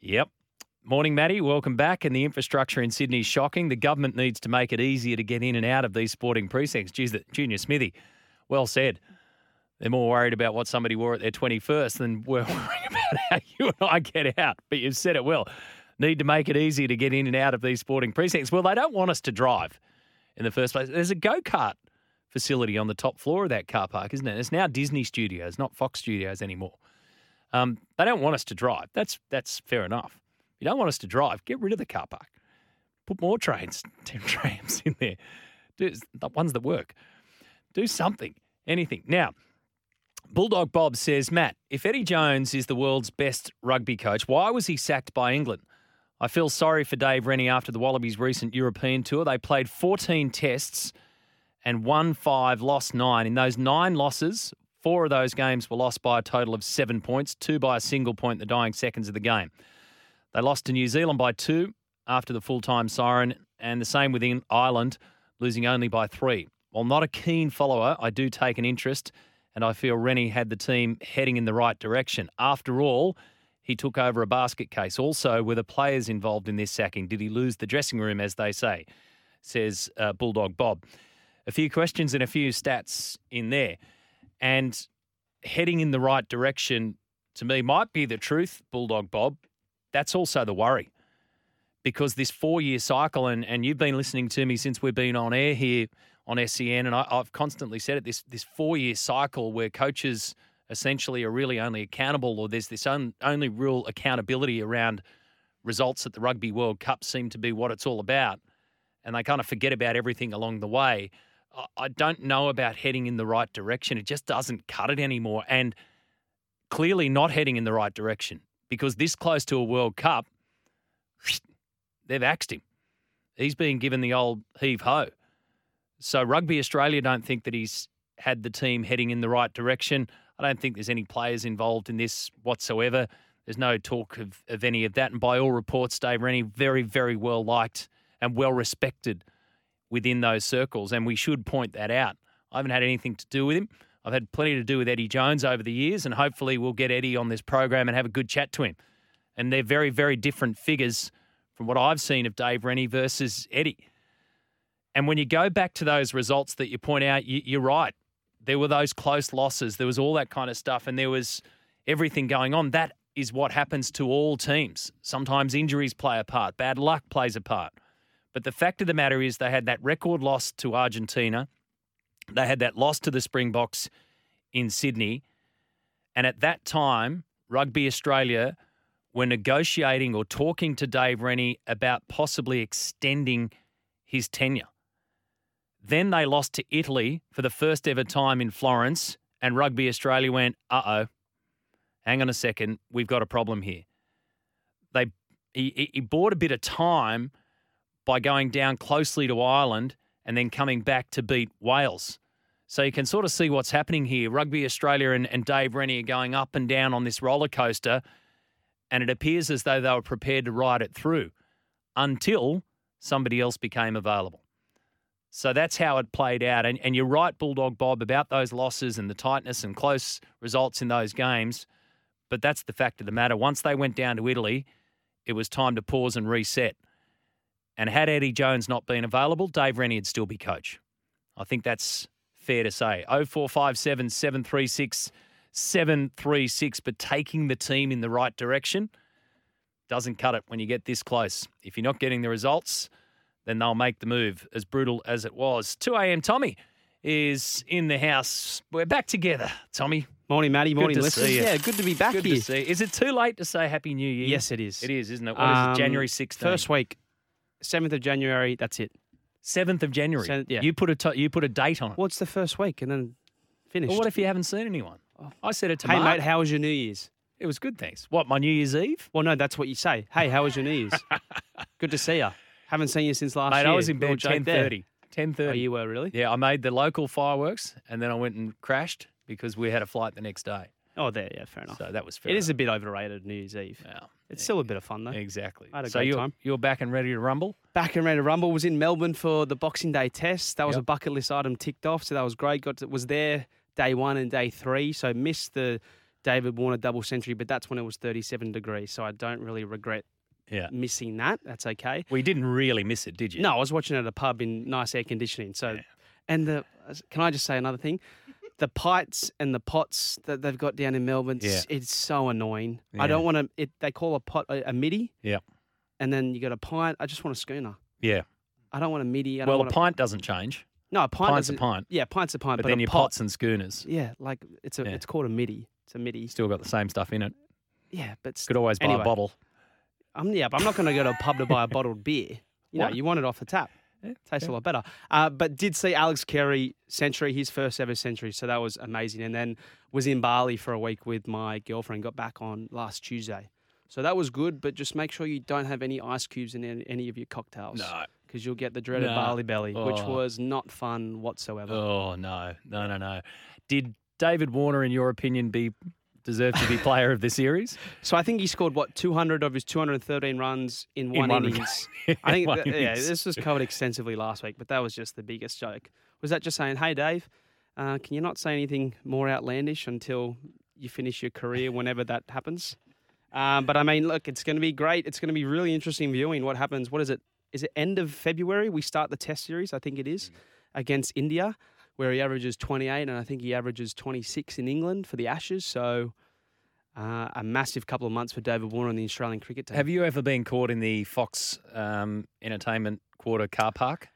Yep. Morning, Matty. Welcome back. And the infrastructure in Sydney is shocking. The government needs to make it easier to get in and out of these sporting precincts. Jeez, Junior Smithy, well said. They're more worried about what somebody wore at their 21st than we're worried about how you and I get out. But you've said it well. Need to make it easier to get in and out of these sporting precincts. Well, they don't want us to drive in the first place. There's a go-kart facility on the top floor of that car park, isn't it? It's now Disney Studios, not Fox Studios anymore. They don't want us to drive. That's fair enough. If you don't want us to drive, get rid of the car park. Put more trains, 10 trams in there. Do the ones that work. Do something, anything. Now, Bulldog Bob says, Matt, if Eddie Jones is the world's best rugby coach, why was he sacked by England? I feel sorry for Dave Rennie after the Wallabies' recent European tour. They played 14 tests and won 5, lost 9. In those 9 losses, 4 of those games were lost by a total of 7 points, 2 by a single point in the dying seconds of the game. They lost to New Zealand by 2 after the full-time siren, and the same with Ireland, losing only by 3. While not a keen follower, I do take an interest, and I feel Rennie had the team heading in the right direction. After all, he took over a basket case. Also, were the players involved in this sacking? Did he lose the dressing room, as they say, says Bulldog Bob. A few questions and a few stats in there. And heading in the right direction, to me, might be the truth, Bulldog Bob. That's also the worry. Because this 4-year cycle, and you've been listening to me since we've been on air here on SCN, and I've constantly said it, this 4-year cycle where coaches essentially are really only accountable, or there's this only real accountability around results at the Rugby World Cup seem to be what it's all about, and they kind of forget about everything along the way. I don't know about heading in the right direction. It just doesn't cut it anymore, and clearly not heading in the right direction, because this close to a World Cup, they've axed him. He's being given the old heave-ho. So Rugby Australia don't think that he's had the team heading in the right direction. I don't think there's any players involved in this whatsoever. There's no talk of any of that. And by all reports, Dave Rennie, very, very well liked and well respected within those circles. And we should point that out. I haven't had anything to do with him. I've had plenty to do with Eddie Jones over the years. And hopefully we'll get Eddie on this program and have a good chat to him. And they're very, very different figures from what I've seen of Dave Rennie versus Eddie. And when you go back to those results that you point out, you're right. There were those close losses. There was all that kind of stuff, and there was everything going on. That is what happens to all teams. Sometimes injuries play a part. Bad luck plays a part. But the fact of the matter is they had that record loss to Argentina. They had that loss to the Springboks in Sydney. And at that time, Rugby Australia were negotiating or talking to Dave Rennie about possibly extending his tenure. Then they lost to Italy for the first ever time in Florence, and Rugby Australia went, uh-oh, hang on a second, we've got a problem here. He bought a bit of time by going down closely to Ireland and then coming back to beat Wales. So you can sort of see what's happening here. Rugby Australia and Dave Rennie are going up and down on this roller coaster, and it appears as though they were prepared to ride it through until somebody else became available. So that's how it played out. And you're right, Bulldog Bob, about those losses and the tightness and close results in those games. But that's the fact of the matter. Once they went down to Italy, it was time to pause and reset. And had Eddie Jones not been available, Dave Rennie would still be coach. I think that's fair to say. 0457 736 736. But taking the team in the right direction doesn't cut it when you get this close. If you're not getting the results, then they'll make the move, as brutal as it was. 2am Tommy is in the house. We're back together, Tommy. Morning, Matty. Morning, listeners. Yeah, good to be back here. To see you. Is it too late to say Happy New Year? Yes, it is. It is, isn't it? What is it, January 16th? First week, 7th of January, that's it. 7th of January? Yeah. You put a date on it. Well, it's the first week and then finished. Well, what if you haven't seen anyone? I said it to Mark. Hey, mate, how was your New Year's? It was good, thanks. What, my New Year's Eve? Well, no, that's what you say. Hey, how was your New Year's? Good to see you. Haven't seen you since last year. Mate, I was in bed 10:30. 10:30. Oh, you were, really? Yeah, I made the local fireworks and then I went and crashed because we had a flight the next day. Oh, there, yeah, fair enough. So that was fair. It is a bit overrated, New Year's Eve. Yeah. It's still a bit of fun, though. Exactly. I had a great time. So you're back and ready to rumble? Back and ready to rumble. Was in Melbourne for the Boxing Day test. That was a bucket list item ticked off, so that was great. Was there day one and day three, so missed the David Warner double century, but that's when it was 37 degrees, so I don't really regret missing that. That's okay. Well, you didn't really miss it, did you? No, I was watching it at a pub in nice air conditioning. So, can I just say another thing? The pints and the pots that they've got down in Melbourne, it's so annoying. Yeah. I don't want to. They call a pot a middy. Yeah. And then you got a pint. I just want a schooner. Yeah. I don't want a middy. A pint doesn't change. No, a pint. Pint's a pint. Yeah, pint's a pint. But then your pots and schooners. Yeah, like it's called a middy. It's a middy. Still got the same stuff in it. Yeah, but could always buy a bottle. But I'm not going to go to a pub to buy a bottled beer. You know, you want it off the tap. It tastes a lot better. But did see Alex Carey century, his first ever century, so that was amazing. And then was in Bali for a week with my girlfriend, got back on last Tuesday. So that was good, but just make sure you don't have any ice cubes in any of your cocktails. No. Because you'll get the dreaded Bali belly, which was not fun whatsoever. Oh, no. No. Did David Warner, in your opinion, deserve to be player of the series? So I think he scored, 200 of his 213 runs in one innings. I think, this was covered extensively last week, but that was just the biggest joke. Was that just saying, hey, Dave, can you not say anything more outlandish until you finish your career whenever that happens? But, I mean, look, it's going to be great. It's going to be really interesting viewing what happens. What is it? Is it end of February? We start the test series, I think it is, against India, where he averages 28, and I think he averages 26 in England for the Ashes. So a massive couple of months for David Warner on the Australian cricket team. Have you ever been caught in the Fox Entertainment Quarter car park?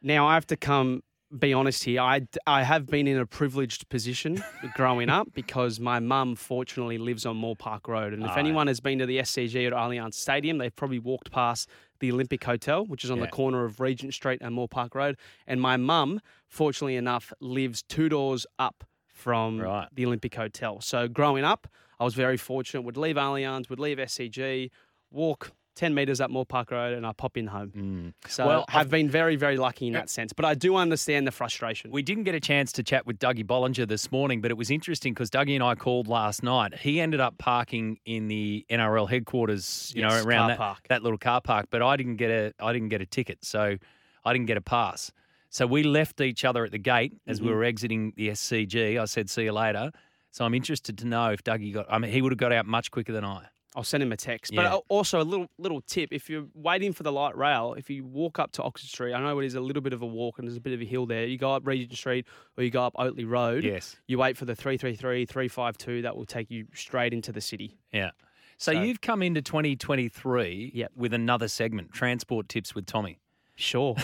Now, I have to be honest here. I have been in a privileged position growing up because my mum, fortunately, lives on Moore Park Road. And if anyone has been to the SCG or Allianz Stadium, they've probably walked past the Olympic Hotel, which is on the corner of Regent Street and Moore Park Road. And my mum, fortunately enough, lives two doors up from the Olympic Hotel. So growing up, I was very fortunate. Would leave Allianz, would leave SCG, walk 10 metres up Moore Park Road, and I pop in home. So I've been very, very lucky in that sense. But I do understand the frustration. We didn't get a chance to chat with Dougie Bollinger this morning, but it was interesting because Dougie and I called last night. He ended up parking in the NRL headquarters, around that little car park. But I didn't get a ticket, so I didn't get a pass. So we left each other at the gate as we were exiting the SCG. I said, see you later. So I'm interested to know if Dougie he would have got out much quicker than I. I'll send him a text. Yeah. But also a little tip, if you're waiting for the light rail, if you walk up to Oxford Street, I know it is a little bit of a walk and there's a bit of a hill there. You go up Regent Street or you go up Oatley Road. Yes. You wait for the 333, 352. That will take you straight into the city. Yeah. So you've come into 2023 with another segment, Transport Tips with Tommy. Sure.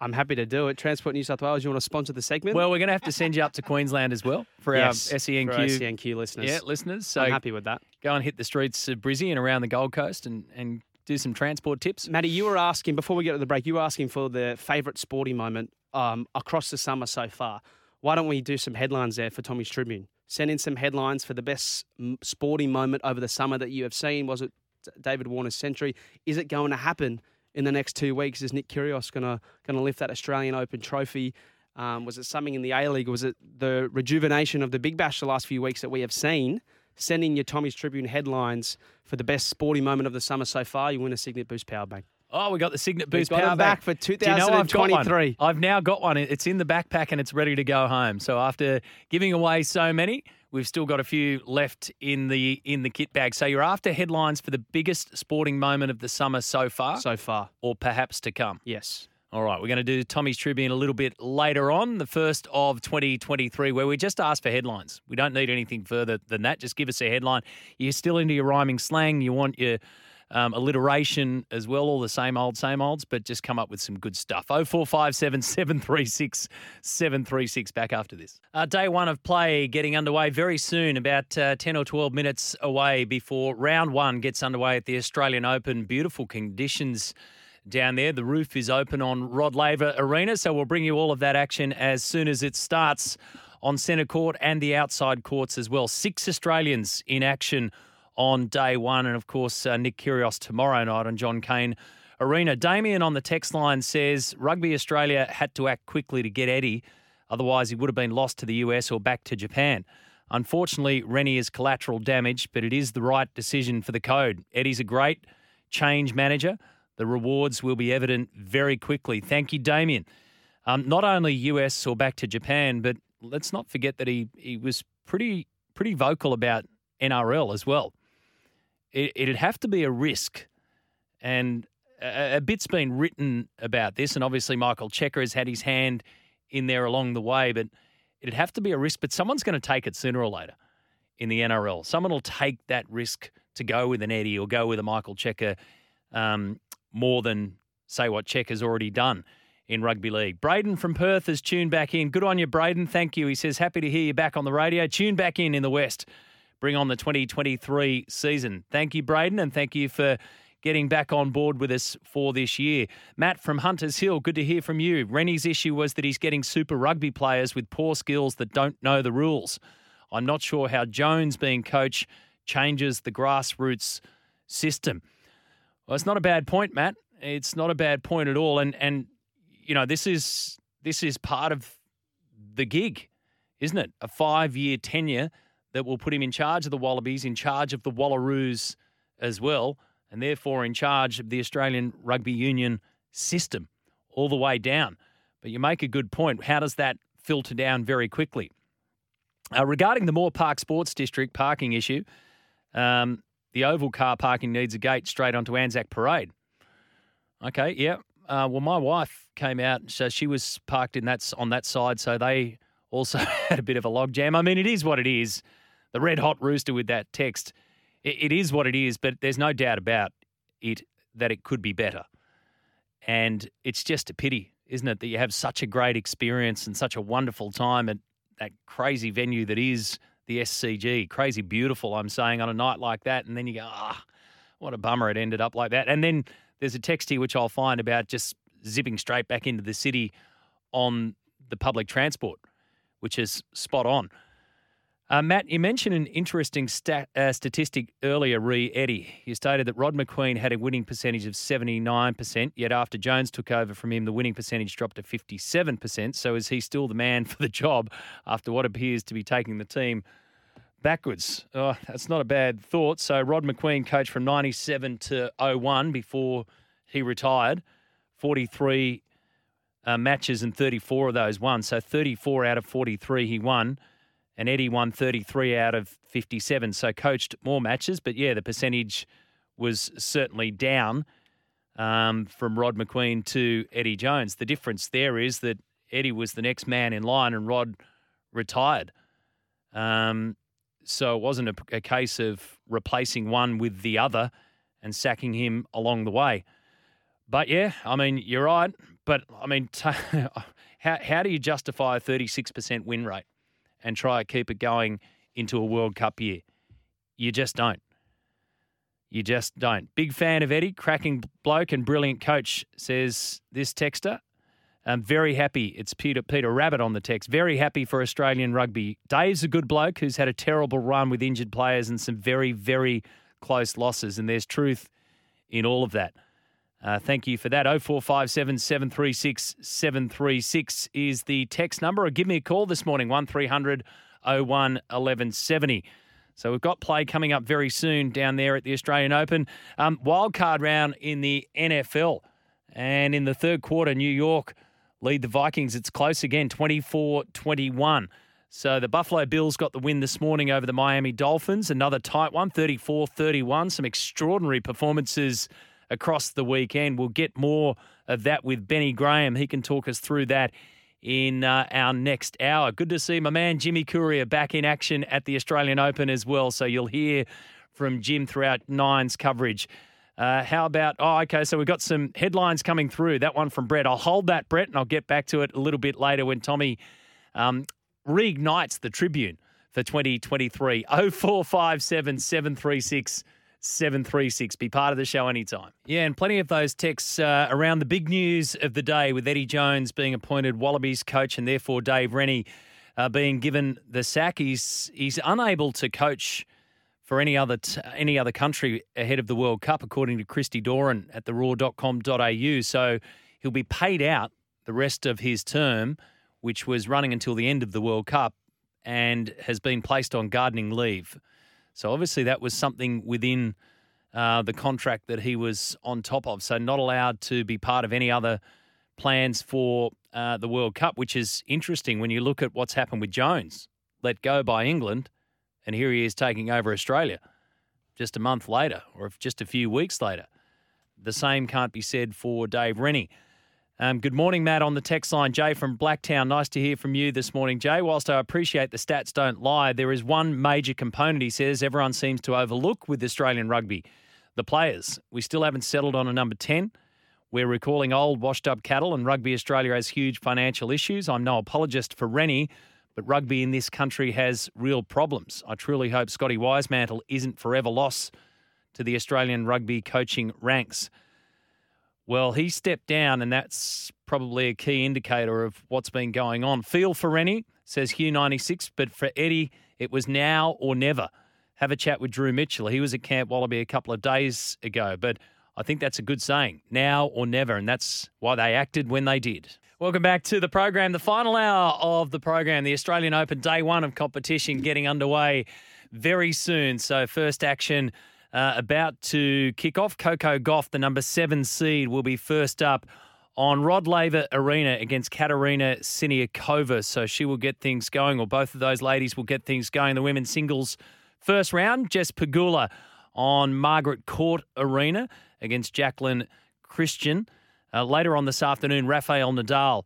I'm happy to do it. Transport New South Wales, you want to sponsor the segment? Well, we're going to have to send you up to Queensland as well for our SENQ. For our SENQ listeners. Yeah, listeners. So I'm happy with that. Go and hit the streets of Brizzy and around the Gold Coast and do some transport tips. Matty, you were asking, before we get to the break, you were asking for the favourite sporting moment across the summer so far. Why don't we do some headlines there for Tommy's Tribune? Send in some headlines for the best sporting moment over the summer that you have seen. Was it David Warner's century? Is it going to happen in the next 2 weeks? Is Nick Kyrgios going to lift that Australian Open trophy? Was it something in the A-League? Was it the rejuvenation of the Big Bash the last few weeks that we have seen? Send in your Tommy's Tribune headlines for the best sporting moment of the summer so far. You win a Signet Boost power bank. Oh, we got the Signet Boost power back for 2023. You know, I've now got one. It's in the backpack and it's ready to go home. So after giving away so many, we've still got a few left in the kit bag. So you're after headlines for the biggest sporting moment of the summer so far? So far. Or perhaps to come? Yes. All right, we're going to do Tommy's Tribune a little bit later on, the first of 2023, where we just ask for headlines. We don't need anything further than that. Just give us a headline. You're still into your rhyming slang. You want your... alliteration as well, all the same olds, but just come up with some good stuff. 0457 736 736, back after this. Day one of play getting underway very soon, about 10 or 12 minutes away before round one gets underway at the Australian Open. Beautiful conditions down there. The roof is open on Rod Laver Arena, so we'll bring you all of that action as soon as it starts on centre court and the outside courts as well. 6 Australians in action on day one, and of course, Nick Kyrgios tomorrow night on John Cain Arena. Damien on the text line says, Rugby Australia had to act quickly to get Eddie, otherwise he would have been lost to the US or back to Japan. Unfortunately, Rennie is collateral damage, but it is the right decision for the code. Eddie's a great change manager. The rewards will be evident very quickly. Thank you, Damien. Not only US or back to Japan, but let's not forget that he was pretty vocal about NRL as well. It'd have to be a risk, and a bit's been written about this, and obviously Michael Checker has had his hand in there along the way, but it'd have to be a risk, but someone's going to take it sooner or later in the NRL. Someone will take that risk to go with an Eddie or go with a Michael Checker more than, say, what Checker's already done in rugby league. Braden from Perth has tuned back in. Good on you, Braden. Thank you. He says, happy to hear you back on the radio. Tune back in the West. Bring on the 2023 season. Thank you, Braden, and thank you for getting back on board with us for this year. Matt from Hunters Hill, good to hear from you. Rennie's issue was that he's getting super rugby players with poor skills that don't know the rules. I'm not sure how Jones being coach changes the grassroots system. Well, it's not a bad point, Matt. It's not a bad point at all. And you know, this is part of the gig, isn't it? A 5-year tenure that will put him in charge of the Wallabies, in charge of the Wallaroos as well, and therefore in charge of the Australian Rugby Union system all the way down. But you make a good point. How does that filter down very quickly? Regarding the Moore Park Sports District parking issue, the Oval car parking needs a gate straight onto Anzac Parade. Okay, yeah. Well, my wife came out, so she was parked on that side, so they also had a bit of a logjam. I mean, it is what it is. The Red Hot Rooster with that text. It is what it is, but there's no doubt about it that it could be better. And it's just a pity, isn't it, that you have such a great experience and such a wonderful time at that crazy venue that is the SCG. Crazy beautiful, I'm saying, on a night like that. And then you go, what a bummer it ended up like that. And then there's a text here, which I'll find, about just zipping straight back into the city on the public transport, which is spot on. Matt, you mentioned an interesting statistic earlier, Eddie. You stated that Rod Macqueen had a winning percentage of 79%, yet after Jones took over from him, the winning percentage dropped to 57%. So is he still the man for the job after what appears to be taking the team backwards? Oh, that's not a bad thought. So Rod Macqueen coached from 97 to 01 before he retired, 43 matches and 34 of those won. So 34 out of 43 he won. And Eddie won 33 out of 57, so coached more matches. But, yeah, the percentage was certainly down from Rod Macqueen to Eddie Jones. The difference there is that Eddie was the next man in line and Rod retired. So it wasn't a case of replacing one with the other and sacking him along the way. But, yeah, I mean, you're right. But, I mean, how do you justify a 36% win rate and try to keep it going into a World Cup year? You just don't. You just don't. Big fan of Eddie, cracking bloke and brilliant coach, says this texter. I'm very happy. It's Peter Rabbit on the text. Very happy for Australian rugby. Dave's a good bloke who's had a terrible run with injured players and some very, very close losses, and there's truth in all of that. Thank you for that. 0457 736 736 is the text number. Or give me a call this morning, 1300 01 1170. So we've got play coming up very soon down there at the Australian Open. Wildcard round in the NFL. And in the third quarter, New York lead the Vikings. It's close again, 24-21. So the Buffalo Bills got the win this morning over the Miami Dolphins. Another tight one, 34-31. Some extraordinary performances across the weekend. We'll get more of that with Benny Graham. He can talk us through that in our next hour. Good to see my man Jimmy Courier back in action at the Australian Open as well. So you'll hear from Jim throughout Nine's coverage. So we've got some headlines coming through. That one from Brett. I'll hold that, Brett, and I'll get back to it a little bit later when Tommy reignites the Tribune for 2023. 0457 736 736. Be part of the show anytime. Yeah, and plenty of those texts around the big news of the day with Eddie Jones being appointed Wallabies coach and therefore Dave Rennie being given the sack. He's unable to coach for any other country ahead of the World Cup, according to Christy Doran at theraw.com.au. So he'll be paid out the rest of his term, which was running until the end of the World Cup, and has been placed on gardening leave. So obviously that was something within the contract that he was on top of. So not allowed to be part of any other plans for the World Cup, which is interesting when you look at what's happened with Jones. Let go by England, and here he is taking over Australia just a month later, or just a few weeks later. The same can't be said for Dave Rennie. Good morning, Matt, on the text line. Jay from Blacktown. Nice to hear from you this morning, Jay. Whilst I appreciate the stats don't lie, there is one major component, he says, everyone seems to overlook with Australian rugby: the players. We still haven't settled on a number 10. We're recalling old washed-up cattle, and Rugby Australia has huge financial issues. I'm no apologist for Rennie, but rugby in this country has real problems. I truly hope Scotty Wisemantle isn't forever lost to the Australian rugby coaching ranks. Well, he stepped down, and that's probably a key indicator of what's been going on. Feel for Rennie, says Hugh96, but for Eddie, it was now or never. Have a chat with Drew Mitchell. He was at Camp Wallaby a couple of days ago, but I think that's a good saying, now or never, and that's why they acted when they did. Welcome back to the program. The final hour of the program, the Australian Open Day 1 of competition getting underway very soon. So first action about to kick off. Coco Gauff, the number 7 seed, will be first up on Rod Laver Arena against Kateřina Siniaková. So she will get things going, or both of those ladies will get things going. The women's singles first round, Jess Pegula on Margaret Court Arena against Jacqueline Christian. Later on this afternoon, Rafael Nadal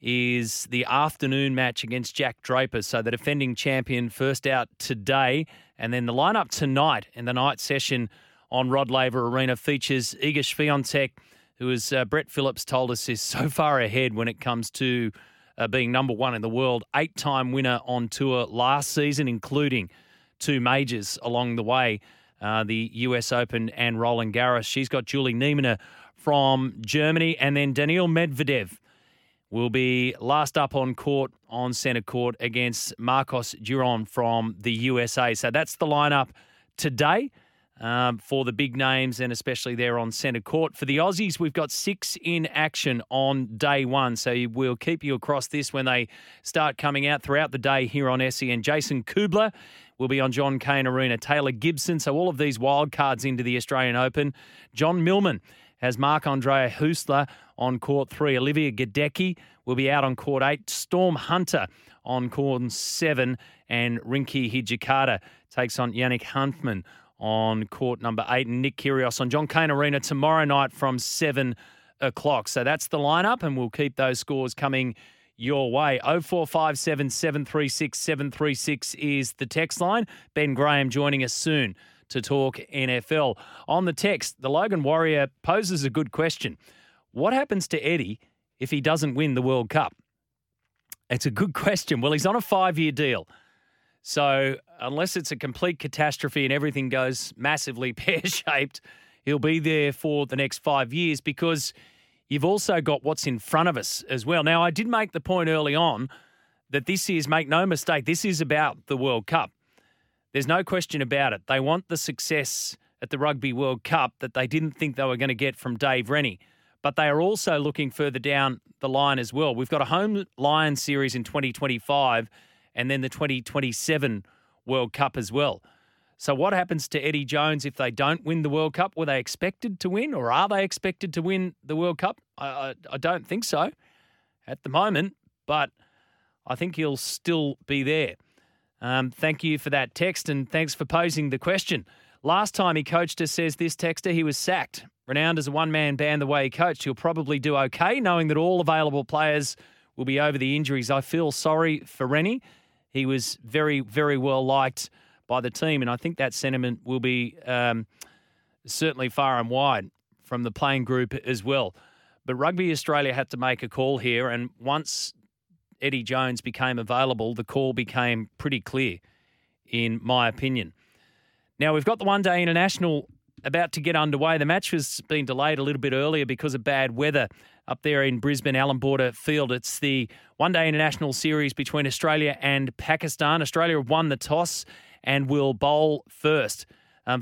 is the afternoon match against Jack Draper. So the defending champion first out today. And then the lineup tonight in the night session on Rod Laver Arena features Iga Swiatek, who, as Brett Phillips told us, is so far ahead when it comes to being number 1 in the world. 8-time winner on tour last season, including 2 majors along the way, the US Open and Roland Garros. She's got Julie Niemeier from Germany, and then Daniil Medvedev will be last up on court, on centre court, against Marcos Duran from the USA. So that's the lineup today for the big names, and especially there on centre court. For the Aussies, we've got 6 in action on day 1, so we'll keep you across this when they start coming out throughout the day here on SEN. Jason Kubler will be on John Cain Arena. Taylor Gibson, so all of these wild cards into the Australian Open. John Millman has Marc-Andre Huesler on court 3. Olivia Gadecki will be out on court 8. Storm Hunter on court 7. And Rinki Hijikata takes on Yannick Hanfmann on court number 8. And Nick Kyrgios on John Cain Arena tomorrow night from 7 o'clock. So that's the lineup, and we'll keep those scores coming your way. 0457 736 736 is the text line. Ben Graham joining us soon to talk NFL. On the text, the Logan Warrior poses a good question. What happens to Eddie if he doesn't win the World Cup? It's a good question. Well, he's on a 5-year deal. So unless it's a complete catastrophe and everything goes massively pear-shaped, he'll be there for the next 5 years, because you've also got what's in front of us as well. Now, I did make the point early on that this is, make no mistake, this is about the World Cup. There's no question about it. They want the success at the Rugby World Cup that they didn't think they were going to get from Dave Rennie. But they are also looking further down the line as well. We've got a home Lions series in 2025 and then the 2027 World Cup as well. So what happens to Eddie Jones if they don't win the World Cup? Were they expected to win, or are they expected to win the World Cup? I don't think so at the moment, but I think he'll still be there. Thank you for that text, and thanks for posing the question. Last time he coached us, says this texter, he was sacked. Renowned as a one-man band the way he coached, he'll probably do okay, knowing that all available players will be over the injuries. I feel sorry for Rennie. He was very, very well liked by the team, and I think that sentiment will be certainly far and wide from the playing group as well. But Rugby Australia had to make a call here, and once Eddie Jones became available, the call became pretty clear, in my opinion. Now, we've got the one-day international about to get underway. The match has been delayed a little bit earlier because of bad weather up there in Brisbane, Allan Border Field. It's the one-day international series between Australia and Pakistan. Australia have won the toss and will bowl first.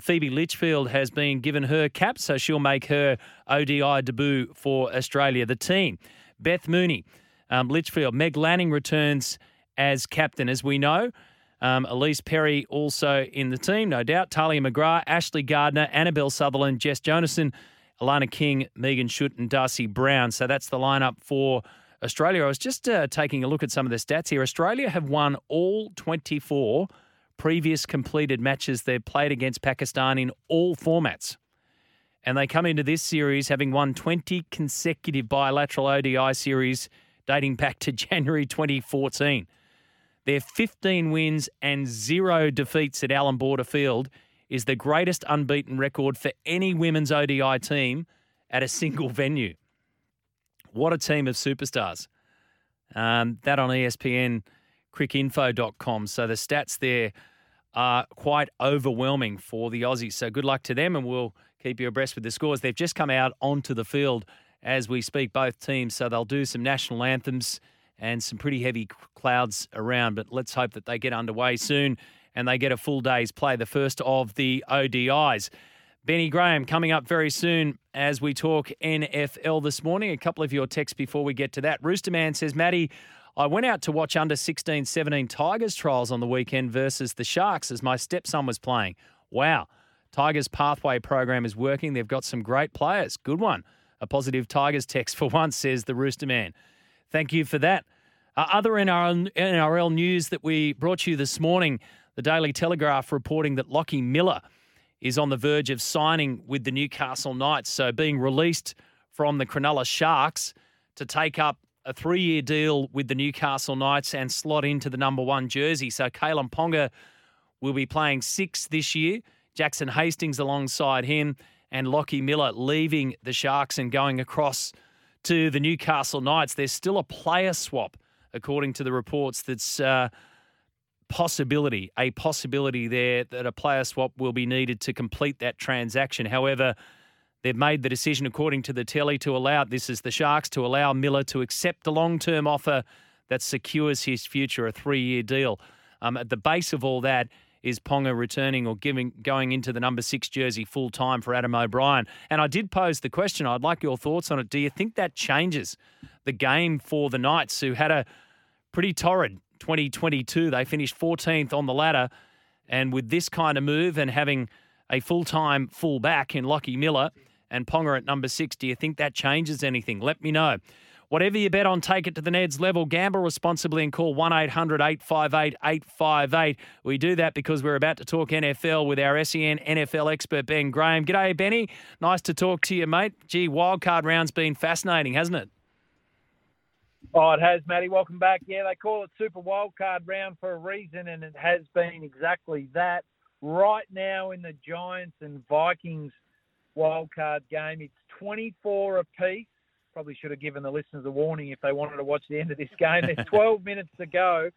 Phoebe Litchfield has been given her cap, so she'll make her ODI debut for Australia. The team, Beth Mooney, Litchfield. Meg Lanning returns as captain, as we know. Elise Perry also in the team, no doubt. Talia McGrath, Ashley Gardner, Annabelle Sutherland, Jess Jonasson, Alana King, Megan Schutt and Darcy Brown. So that's the lineup for Australia. I was just taking a look at some of the stats here. Australia have won all 24 previous completed matches they've played against Pakistan in all formats. And they come into this series having won 20 consecutive bilateral ODI series dating back to January 2014. Their 15 wins and 0 defeats at Allan Border Field is the greatest unbeaten record for any women's ODI team at a single venue. What a team of superstars. That on ESPN crickinfo.com. So the stats there are quite overwhelming for the Aussies. So good luck to them, and we'll keep you abreast with the scores. They've just come out onto the field as we speak, both teams, so they'll do some national anthems and some pretty heavy clouds around. But let's hope that they get underway soon and they get a full day's play, the first of the ODIs. Benny Graham coming up very soon as we talk NFL this morning. A couple of your texts before we get to that. Roosterman says, Matty, I went out to watch under 16-17 Tigers trials on the weekend versus the Sharks as my stepson was playing. Wow. Tigers pathway program is working. They've got some great players. Good one. A positive Tigers text for once, says the Roosterman. Thank you for that. Other NRL news that we brought you this morning, the Daily Telegraph reporting that Lockie Miller is on the verge of signing with the Newcastle Knights, so being released from the Cronulla Sharks to take up a 3-year deal with the Newcastle Knights and slot into the number 1 jersey. So Kalyn Ponga will be playing 6 this year, Jackson Hastings alongside him, and Lockie Miller leaving the Sharks and going across to the Newcastle Knights. There's still a player swap, according to the reports. That's a possibility there that a player swap will be needed to complete that transaction. However, they've made the decision, according to the telly, to allow Miller to accept a long-term offer that secures his future, a 3-year deal. At the base of all that is Ponga returning or going into the number 6 jersey full-time for Adam O'Brien. And I did pose the question, I'd like your thoughts on it. Do you think that changes the game for the Knights, who had a pretty torrid 2022? They finished 14th on the ladder, and with this kind of move and having a full-time full-back in Lockie Miller and Ponga at number 6, do you think that changes anything? Let me know. Whatever you bet on, take it to the Neds level. Gamble responsibly and call 1-800-858-858. We do that because we're about to talk NFL with our SEN NFL expert, Ben Graham. G'day, Benny. Nice to talk to you, mate. Gee, wildcard round's been fascinating, hasn't it? Oh, it has, Matty. Welcome back. Yeah, they call it Super Wildcard Round for a reason, and it has been exactly that. Right now in the Giants and Vikings wildcard game, it's 24 apiece. probably should have given the listeners a warning if they wanted to watch the end of this game. There's 12 minutes to go.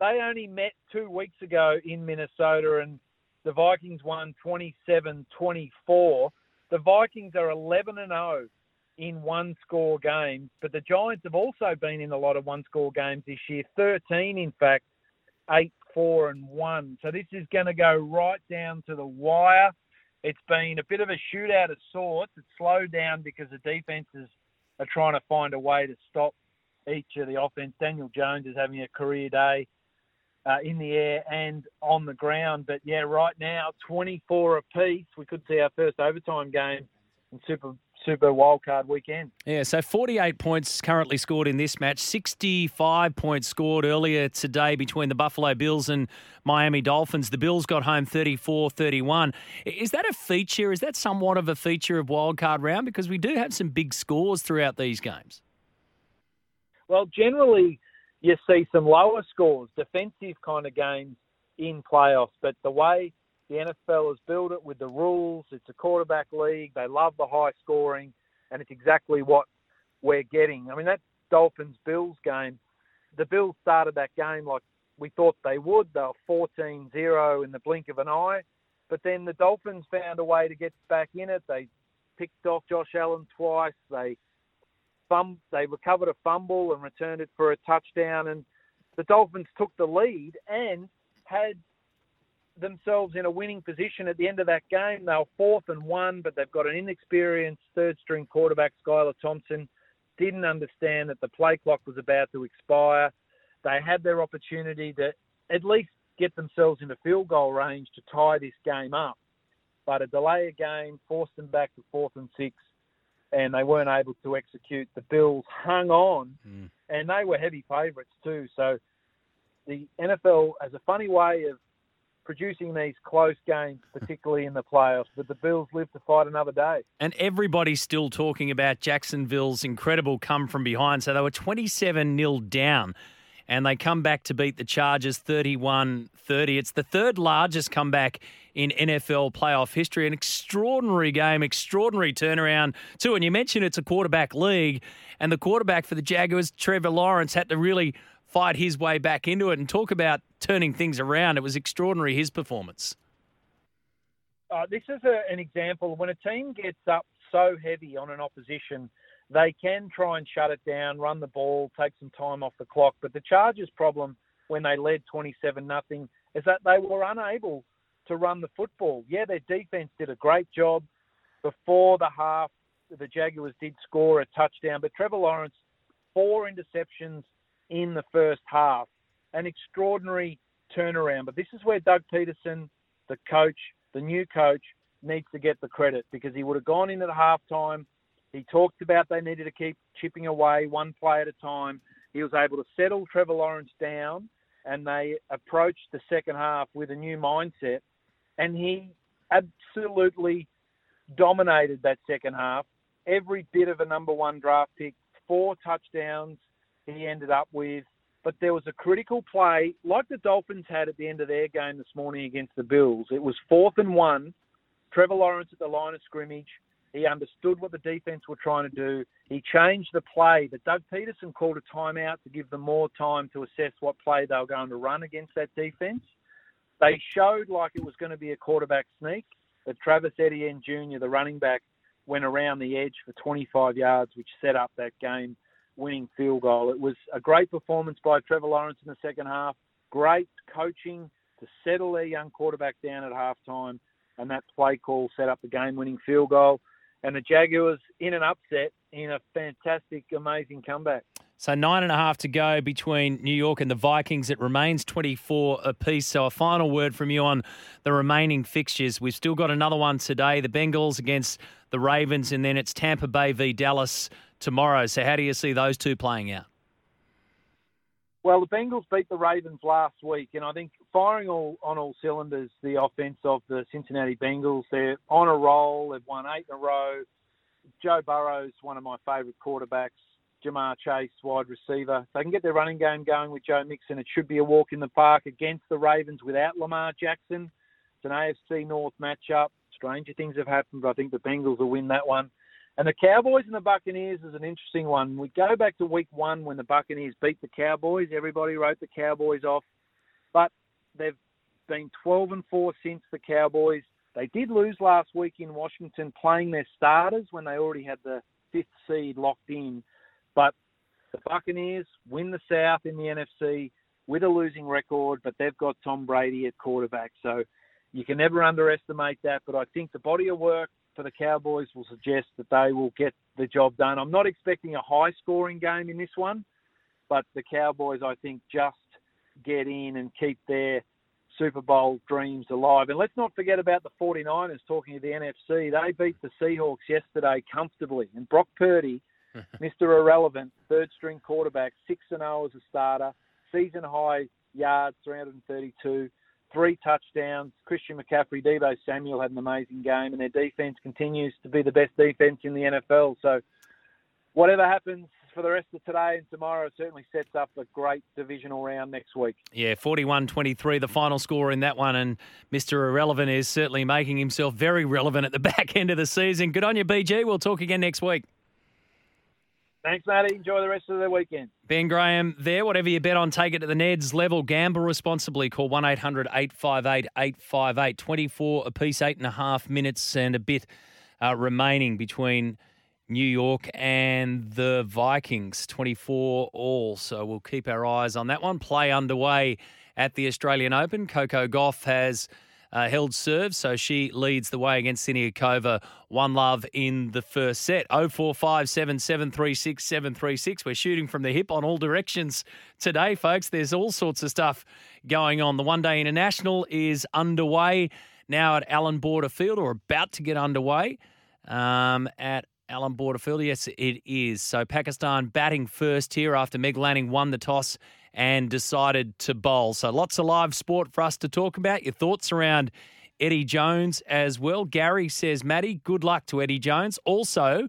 They only met 2 weeks ago in Minnesota, and the Vikings won 27-24. The Vikings are 11-0 in one-score games, but the Giants have also been in a lot of one-score games this year, 13, in fact, 8-4-1. So this is going to go right down to the wire. It's been a bit of a shootout of sorts. It's slowed down because the defenses are trying to find a way to stop each of the offense. Daniel Jones is having a career day in the air and on the ground. But, yeah, right now, 24 apiece. We could see our first overtime game in Super Wildcard weekend. Yeah, so 48 points currently scored in this match, 65 points scored earlier today between the Buffalo Bills and Miami Dolphins. The Bills got home 34-31. Is that a feature? Is that somewhat of a feature of Wildcard round? Because we do have some big scores throughout these games. Well, generally you see some lower scores, defensive kind of games in playoffs, but the way the NFL has built it with the rules. It's a quarterback league. They love the high scoring, and it's exactly what we're getting. I mean, that Dolphins-Bills game, the Bills started that game like we thought they would. They were 14-0 in the blink of an eye. But then the Dolphins found a way to get back in it. They picked off Josh Allen twice. They recovered a fumble and returned it for a touchdown. And the Dolphins took the lead and had themselves in a winning position at the end of that game. They were 4th and 1, but they've got an inexperienced third-string quarterback, Skylar Thompson. Didn't understand that the play clock was about to expire. They had their opportunity to at least get themselves into field goal range to tie this game up. But a delay of game forced them back to 4th and 6, and they weren't able to execute. The Bills hung on, and they were heavy favourites too. So the NFL has a funny way of producing these close games, particularly in the playoffs, but the Bills live to fight another day. And everybody's still talking about Jacksonville's incredible come from behind. So they were 27-0 down, and they come back to beat the Chargers 31-30. It's the third largest comeback in NFL playoff history. An extraordinary game, extraordinary turnaround too. And you mentioned it's a quarterback league, and the quarterback for the Jaguars, Trevor Lawrence, had to really fight his way back into it, and talk about turning things around. It was extraordinary, his performance. This is an example. When a team gets up so heavy on an opposition, they can try and shut it down, run the ball, take some time off the clock. But the Chargers' problem when they led 27-0 is that they were unable to run the football. Yeah, their defense did a great job. Before the half, the Jaguars did score a touchdown, but Trevor Lawrence, 4 interceptions in the first half. An extraordinary turnaround. But this is where Doug Peterson, the coach, the new coach, needs to get the credit, because he would have gone in at halftime. He talked about they needed to keep chipping away one play at a time. He was able to settle Trevor Lawrence down, and they approached the second half with a new mindset. And he absolutely dominated that second half. Every bit of a number one draft pick, 4 touchdowns he ended up with. But there was a critical play, like the Dolphins had at the end of their game this morning against the Bills. It was 4th and 1. Trevor Lawrence at the line of scrimmage. He understood what the defense were trying to do. He changed the play, but Doug Peterson called a timeout to give them more time to assess what play they were going to run against that defense. They showed like it was going to be a quarterback sneak, but Travis Etienne Jr., the running back, went around the edge for 25 yards, which set up that game winning field goal. It was a great performance by Trevor Lawrence in the second half. Great coaching to settle their young quarterback down at halftime, and that play call set up the game-winning field goal. And the Jaguars in an upset in a fantastic, amazing comeback. So 9.5 to go between New York and the Vikings. It remains 24 apiece. So a final word from you on the remaining fixtures. We've still got another one today, the Bengals against the Ravens, and then it's Tampa Bay v. Dallas tomorrow. So how do you see those two playing out? Well, the Bengals beat the Ravens last week, and I think firing on all cylinders, the offense of the Cincinnati Bengals. They're on a roll. They've won 8 in a row. Joe Burrow's one of my favourite quarterbacks. Jamar Chase, wide receiver. They can get their running game going with Joe Mixon. It should be a walk in the park against the Ravens without Lamar Jackson. It's an AFC North matchup. Stranger things have happened, but I think the Bengals will win that one. And the Cowboys and the Buccaneers is an interesting one. We go back to week one when the Buccaneers beat the Cowboys. Everybody wrote the Cowboys off, but they've been 12-4 since the Cowboys. They did lose last week in Washington playing their starters when they already had the fifth seed locked in. But the Buccaneers win the South in the NFC with a losing record, but they've got Tom Brady at quarterback. So you can never underestimate that. But I think the body of work for the Cowboys will suggest that they will get the job done. I'm not expecting a high-scoring game in this one, but the Cowboys, I think, just get in and keep their Super Bowl dreams alive. And let's not forget about the 49ers, talking to the NFC. They beat the Seahawks yesterday comfortably. And Brock Purdy, Mr. Irrelevant, third-string quarterback, 6-0 as a starter, season-high yards, 332, 3 touchdowns. Christian McCaffrey, Deebo Samuel had an amazing game, and their defense continues to be the best defense in the NFL. So whatever happens for the rest of today and tomorrow certainly sets up a great divisional round next week. Yeah, 41-23, the final score in that one, and Mr. Irrelevant is certainly making himself very relevant at the back end of the season. Good on you, BG. We'll talk again next week. Thanks, Matty. Enjoy the rest of the weekend. Ben Graham there. Whatever you bet on, take it to the Neds level. Gamble responsibly. Call 1-800-858-858. 24 apiece, 8.5 minutes and a bit remaining between New York and the Vikings. 24 all. So we'll keep our eyes on that one. Play underway at the Australian Open. Coco Gauff has held serve, so she leads the way against Siniakova, 1-0 in the first set. 0457736736. We're shooting from the hip on all directions today, folks. There's all sorts of stuff going on. The one-day international is underway now at Allan Border Field, or about to get underway at Allan Border Field. Yes, it is. So Pakistan batting first here after Meg Lanning won the toss and decided to bowl. So lots of live sport for us to talk about. Your thoughts around Eddie Jones as well. Gary says, Matty, good luck to Eddie Jones. Also,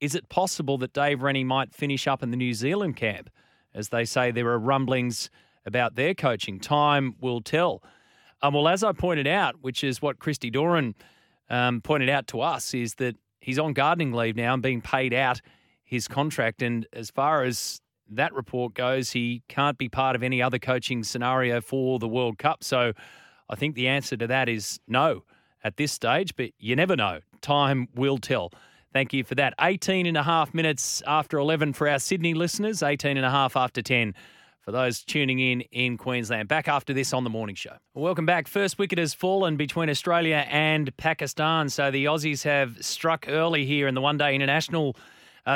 is it possible that Dave Rennie might finish up in the New Zealand camp? As they say, there are rumblings about their coaching. Time will tell. Well, as I pointed out, which is what Christy Doran pointed out to us, is that he's on gardening leave now and being paid out his contract. And as far as that report goes, he can't be part of any other coaching scenario for the World Cup. So I think the answer to that is no at this stage, but you never know. Time will tell. Thank you for that. 18.5 minutes after 11 for our Sydney listeners, 18.5 after 10 for those tuning in Queensland. Back after this on The Morning Show. Welcome back. First wicket has fallen between Australia and Pakistan. So the Aussies have struck early here in the one-day international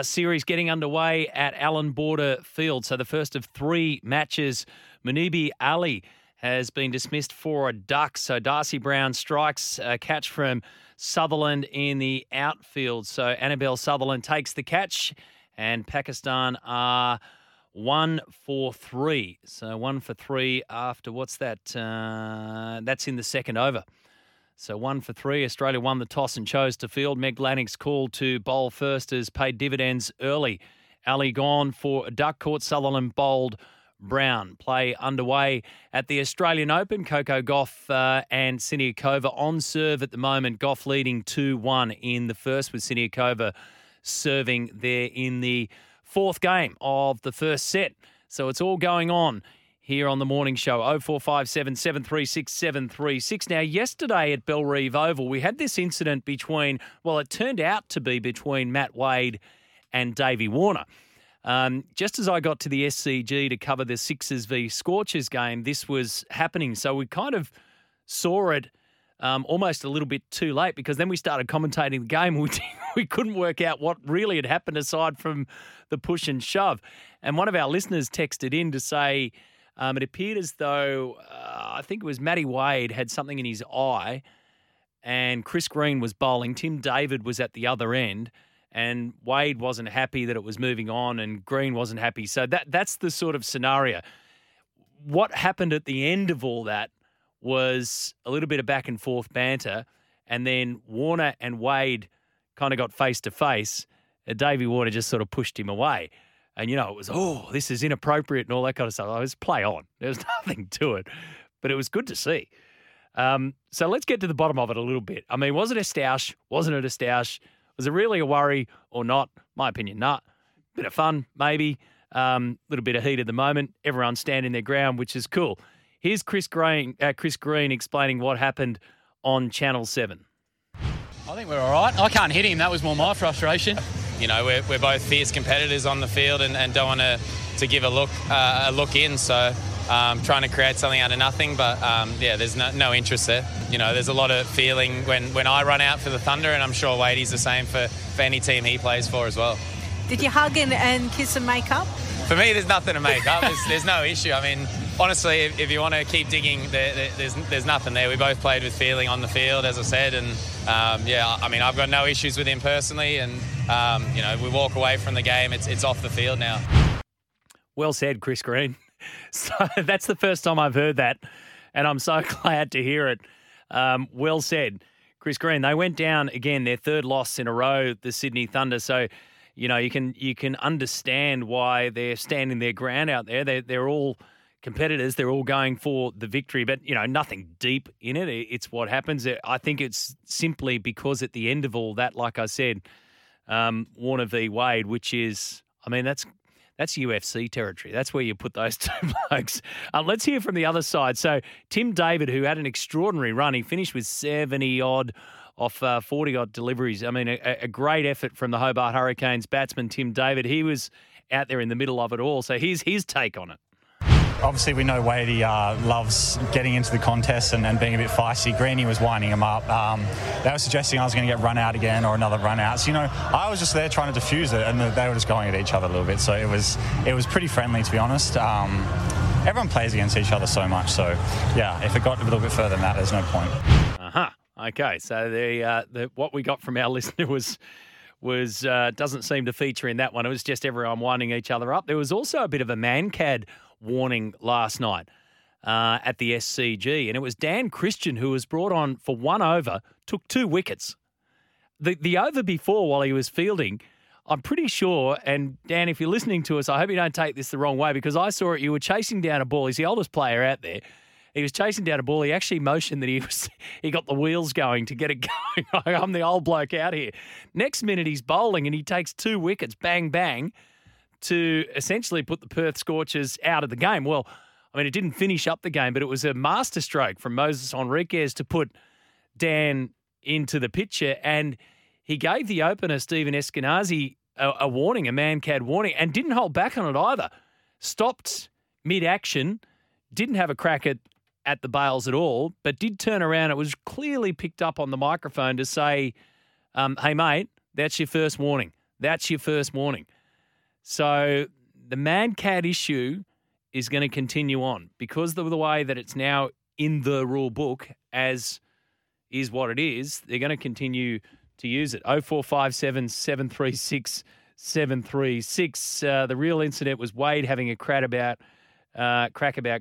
series getting underway at Allan Border Field. So the first of 3 matches, Muneeb Ali has been dismissed for a duck. So Darcy Brown strikes a catch from Sutherland in the outfield. So Annabelle Sutherland takes the catch and Pakistan are 1 for 3. So 1 for 3 after what's that? That's in the second over. So 1 for 3, Australia won the toss and chose to field. Meg Lanning's call to bowl first has paid dividends early. Ali gone for a duck, caught Sutherland, bowled Brown. Play underway at the Australian Open. Coco Gauff and Siniakova on serve at the moment. Gauff leading 2-1 in the first, with Siniakova serving there in the 4th game of the first set. So it's all going on here on The Morning Show. 0457736736. Now, yesterday at Belrive Oval, we had this incident between, well, it turned out to be between Matt Wade and Davey Warner. Just as I got to the SCG to cover the Sixers v Scorchers game, this was happening. So we kind of saw it almost a little bit too late, because then we started commentating the game. We couldn't work out what really had happened aside from the push and shove. And one of our listeners texted in to say, it appeared as though, I think it was Matty Wade had something in his eye and Chris Green was bowling. Tim David was at the other end and Wade wasn't happy that it was moving on and Green wasn't happy. So that's the sort of scenario. What happened at the end of all that was a little bit of back and forth banter, and then Warner and Wade kind of got face to face and Davey Warner just sort of pushed him away. And, you know, it was, oh, this is inappropriate and all that kind of stuff. It was play on. There was nothing to it. But it was good to see. So let's get to the bottom of it a little bit. I mean, was it a stoush? Wasn't it a stoush? Was it really a worry or not? My opinion, nah. Bit of fun, maybe. Little bit of heat at the moment. Everyone's standing their ground, which is cool. Here's Chris Green explaining what happened on Channel 7. I think we're all right. I can't hit him. That was more my frustration. You know, we're both fierce competitors on the field and don't want to give a look in. So trying to create something out of nothing. But, yeah, there's no interest there. You know, there's a lot of feeling when I run out for the Thunder, and I'm sure Wadey's the same for any team he plays for as well. Did you hug and kiss and make up? For me, there's nothing to make up. There's no issue. I mean, honestly, if you want to keep digging, there's nothing there. We both played with feeling on the field, as I said, and, yeah, I mean, I've got no issues with him personally, and, you know, we walk away from the game. It's off the field now. Well said, Chris Green. So that's the first time I've heard that, and I'm so glad to hear it. Well said, Chris Green. They went down, again, their third loss in a row, the Sydney Thunder, so... You know, you can understand why they're standing their ground out there. They're all competitors. They're all going for the victory, but, you know, nothing deep in it. It's what happens. I think it's simply because at the end of all that, like I said, Warner v. Wade, which is, I mean, that's UFC territory. That's where you put those two blokes. Let's hear from the other side. So Tim David, who had an extraordinary run, he finished with 70-odd off 40-odd deliveries. I mean, a great effort from the Hobart Hurricanes batsman, Tim David. He was out there in the middle of it all. So here's his take on it. Obviously, we know Wadey loves getting into the contest and being a bit feisty. Greenie was winding him up. They were suggesting I was going to get run out again or another run out. So, you know, I was just there trying to diffuse it, and they were just going at each other a little bit. So it was pretty friendly, to be honest. Everyone plays against each other so much. So, yeah, if it got a little bit further than that, there's no point. Uh-huh. Okay, so what we got from our listener was doesn't seem to feature in that one. It was just everyone winding each other up. There was also a bit of a man-cad warning last night at the SCG, and it was Dan Christian who was brought on for one over, took two wickets. The over before, while he was fielding, I'm pretty sure, and Dan, if you're listening to us, I hope you don't take this the wrong way, because I saw it, you were chasing down a ball. He's the oldest player out there. He was chasing down a ball. He actually motioned that he got the wheels going to get it going. Like, I'm the old bloke out here. Next minute, he's bowling and he takes two wickets, bang, bang, to essentially put the Perth Scorchers out of the game. Well, I mean, it didn't finish up the game, but it was a masterstroke from Moses Enriquez to put Dan into the picture. And he gave the opener, Stephen Eskenazi, a warning, a man-cad warning, and didn't hold back on it either. Stopped mid-action, didn't have a crack at the bails at all, but did turn around. It was clearly picked up on the microphone to say, hey, mate, that's your first warning. That's your first warning. So the man-cad issue is going to continue on because of the way that it's now in the rule book, as is what it is. They're going to continue to use it. 0457 736 736. The real incident was Wade having a crack about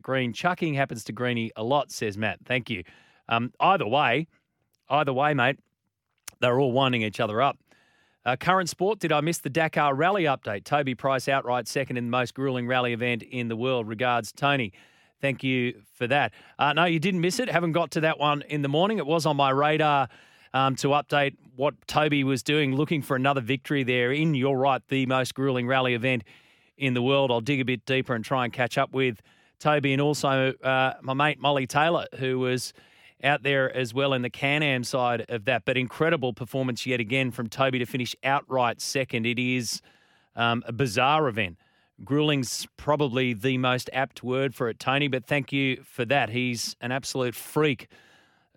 Green. Chucking happens to Greenie a lot, says Matt. Thank you. Either way, mate, they're all winding each other up. Current sport, did I miss the Dakar rally update? Toby Price outright second in the most grueling rally event in the world. Regards, Tony. Thank you for that. No, you didn't miss it. Haven't got to that one in the morning. It was on my radar to update what Toby was doing, looking for another victory there in, you're right, the most grueling rally event in the world. I'll dig a bit deeper and try and catch up with Toby, and also my mate Molly Taylor, who was out there as well in the Can-Am side of that. But incredible performance yet again from Toby to finish outright second. It is a bizarre event. Grueling's probably the most apt word for it, Tony, but thank you for that. He's an absolute freak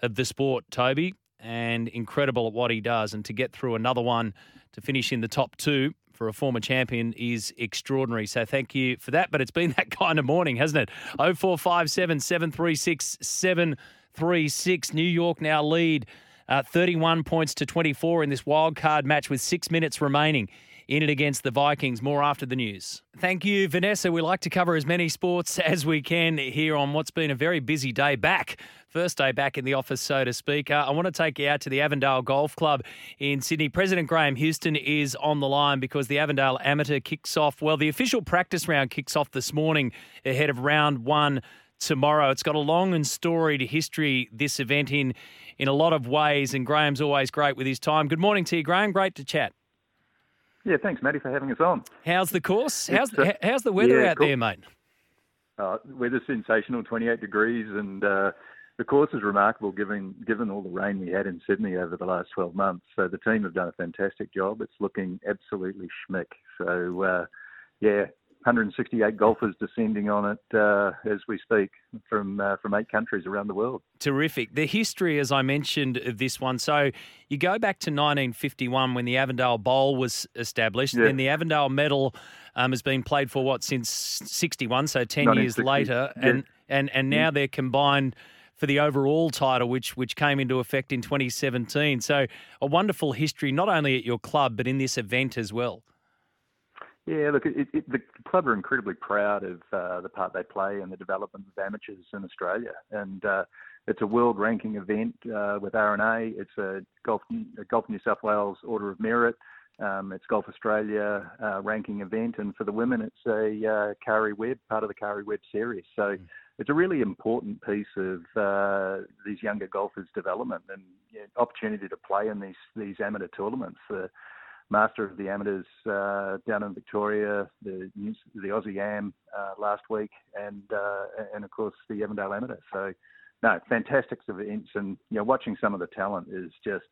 of the sport, Toby, and incredible at what he does. And to get through another one to finish in the top two for a former champion is extraordinary. So thank you for that. But it's been that kind of morning, hasn't it? 0457 736 736. New York now lead 31 points to 24 in this wild card match with 6 minutes remaining in it against the Vikings. More after the news. Thank you, Vanessa. We like to cover as many sports as we can here on what's been a very busy day back. First day back in the office, so to speak. I want to take you out to the Avondale Golf Club in Sydney. President Graham Houston is on the line because the Avondale Amateur kicks off. Well, the official practice round kicks off this morning ahead of round one tomorrow. It's got a long and storied history, this event, in a lot of ways, and Graham's always great with his time. Good morning to you, Graham. Great to chat. Yeah, thanks, Matty, for having us on. How's the course? How's the weather out there, mate? Weather's sensational, 28 degrees, and the course is remarkable given all the rain we had in Sydney over the last 12 months. So the team have done a fantastic job. It's looking absolutely schmick. So, 168 golfers descending on it as we speak from 8 countries around the world. Terrific. The history, as I mentioned, of this one. So you go back to 1951 when the Avondale Bowl was established, and the Avondale Medal has been played for, since 61, so 10 years later. Yeah. And now they're combined for the overall title, which came into effect in 2017. So a wonderful history, not only at your club, but in this event as well. Yeah, look, the club are incredibly proud of the part they play in the development of amateurs in Australia. And it's a world ranking event with R&A. It's a Golf New South Wales Order of Merit. It's Golf Australia ranking event. And for the women, it's a Kari Webb, part of the Kari Webb series. So it's a really important piece of these younger golfers' development and opportunity to play in these amateur tournaments. Master of the Amateurs down in Victoria, the Aussie Am last week, and of course the Avondale Amateur. So, no, fantastic events, and watching some of the talent is just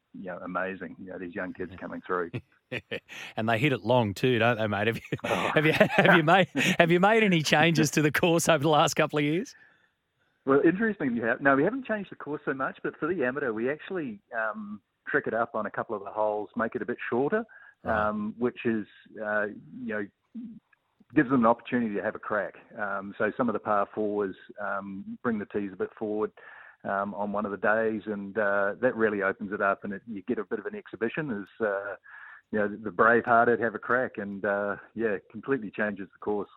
amazing. These young kids coming through, and they hit it long too, don't they, mate? Have you made any changes to the course over the last couple of years? Well, interestingly, we haven't changed the course so much, but for the amateur, we actually trick it up on a couple of the holes, make it a bit shorter. Which is, gives them an opportunity to have a crack. So some of the par fours bring the tees a bit forward on one of the days, and that really opens it up, and you get a bit of an exhibition as, the brave-hearted have a crack, and, completely changes the course.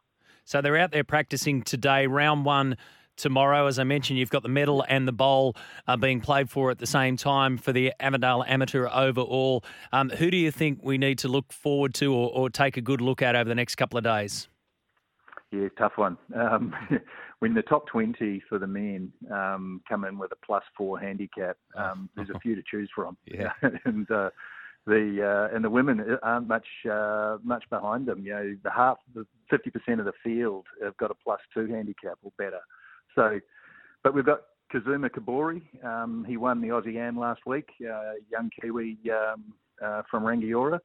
So they're out there practicing today, round one tomorrow. As I mentioned, you've got the medal and the bowl being played for at the same time for the Avondale Amateur overall. Who do you think we need to look forward to or take a good look at over the next couple of days? Yeah, tough one. When the top 20 for the men come in with a +4 handicap, there's a few to choose from. Yeah. And the women aren't much behind them. The 50% of the field have got a +2 handicap or better. So, but we've got Kazuma Kabori. He won the Aussie Am last week, young Kiwi from Rangiora.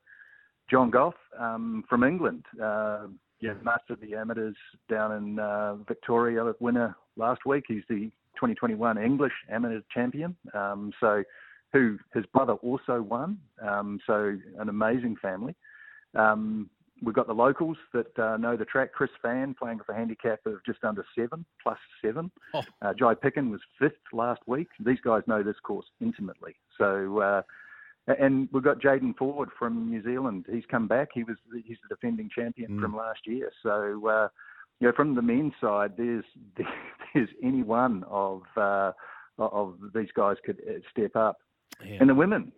John Goff from England, master of the amateurs down in Victoria, winner last week. He's the 2021 English amateur champion, who his brother also won. So an amazing family. We've got the locals that know the track. Chris Fan playing with a handicap of just under 7, +7. Oh. Jai Pickin was 5th last week. These guys know this course intimately. So, and we've got Jaden Ford from New Zealand. He's come back. He's the defending champion from last year. So, from the men's side, there's any one of these guys could step up. Yeah. And the women.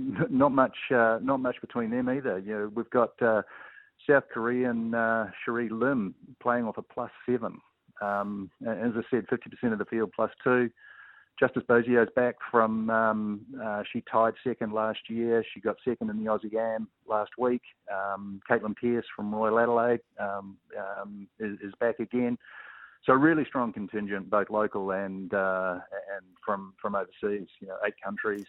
Not much between them either. We've got South Korean Cherie Lim playing off a +7. As I said, 50% of the field +2. Justice Boggio's back from she tied second last year. She got second in the Aussie Am last week. Caitlin Pearce from Royal Adelaide is back again. So really strong contingent, both local and from overseas. 8 countries.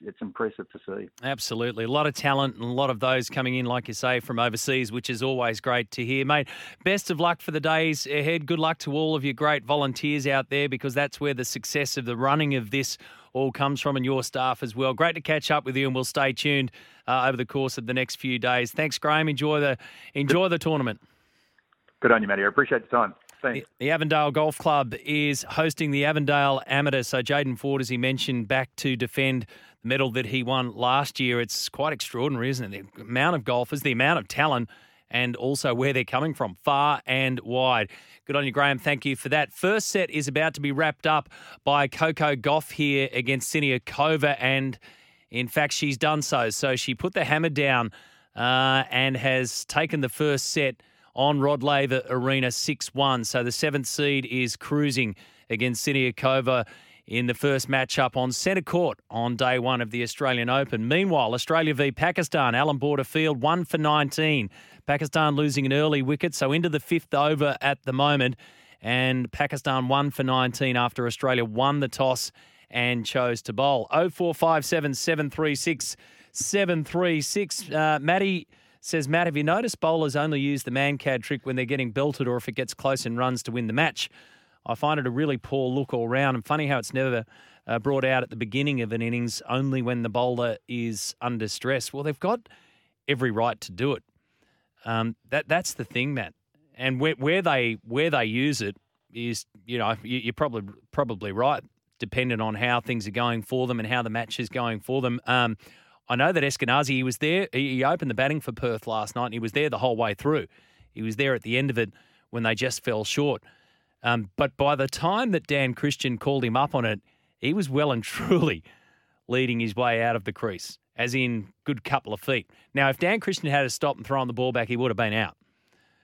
It's impressive to see. Absolutely, a lot of talent and a lot of those coming in, like you say, from overseas, which is always great to hear, mate. Best of luck for the days ahead. Good luck to all of your great volunteers out there, because that's where the success of the running of this all comes from, and your staff as well. Great to catch up with you, and we'll stay tuned over the course of the next few days. Thanks, Graham. Enjoy the tournament. Good on you, Matty. I appreciate the time. Thanks. The Avondale Golf Club is hosting the Avondale Amateur. So Jaden Ford, as he mentioned, back to defend the medal that he won last year. It's quite extraordinary, isn't it? The amount of golfers, the amount of talent, and also where they're coming from, far and wide. Good on you, Graham. Thank you for that. First set is about to be wrapped up by Coco Gauff here against Siniakova. And, in fact, she's done so. So she put the hammer down and has taken the first set on Rod Laver Arena 6-1. So the seventh seed is cruising against Siniakova in the first matchup on centre court on day one of the Australian Open. Meanwhile, Australia v Pakistan, Alan Border Field, 1 for 19. Pakistan losing an early wicket, so into the fifth over at the moment. And Pakistan 1 for 19 after Australia won the toss and chose to bowl. 0457 736 736. Matty says, Matt, have you noticed bowlers only use the man-cad trick when they're getting belted or if it gets close in runs to win the match? I find it a really poor look all round, and funny how it's never brought out at the beginning of an innings, only when the bowler is under stress. Well, they've got every right to do it. That's the thing, Matt. And where they use it is, you know, you're probably right, dependent on how things are going for them and how the match is going for them. I know that Eskenazi, he was there. He opened the batting for Perth last night, and he was there the whole way through. He was there at the end of it when they just fell short. But by the time that Dan Christian called him up on it, he was well and truly leading his way out of the crease, as in good couple of feet. Now, if Dan Christian had stopped and thrown the ball back, he would have been out.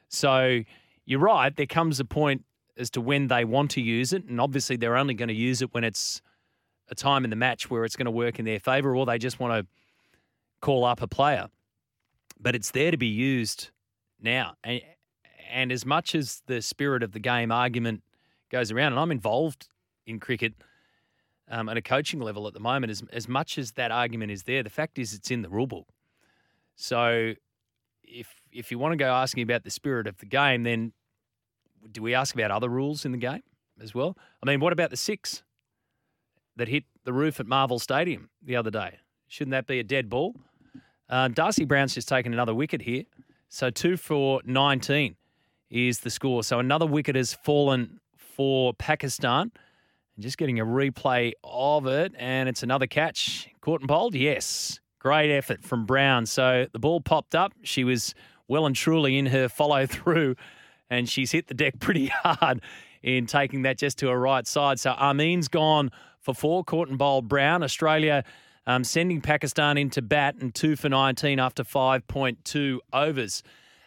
So you're right, there comes a point as to when they want to use it, and obviously they're only going to use it when it's a time in the match where it's going to work in their favour, or they just want to call up a player. But it's there to be used now. And as much as the spirit of the game argument goes around, and I'm involved in cricket at a coaching level at the moment, as much as that argument is there, the fact is it's in the rule book. So if you want to go asking about the spirit of the game, then do we ask about other rules in the game as well? I mean, what about the six that hit the roof at Marvel Stadium the other day? Shouldn't that be a dead ball? Darcy Brown's just taken another wicket here. So 2 for 19 is the score. So another wicket has fallen for Pakistan. And just getting a replay of it, and it's another catch. Caught and bowled? Yes. Great effort from Brown. So the ball popped up. She was well and truly in her follow-through, and she's hit the deck pretty hard in taking that just to her right side. So Armin's gone for 4, caught and bowled Brown. Australia sending Pakistan into bat, and 2 for 19 after 5.2 overs.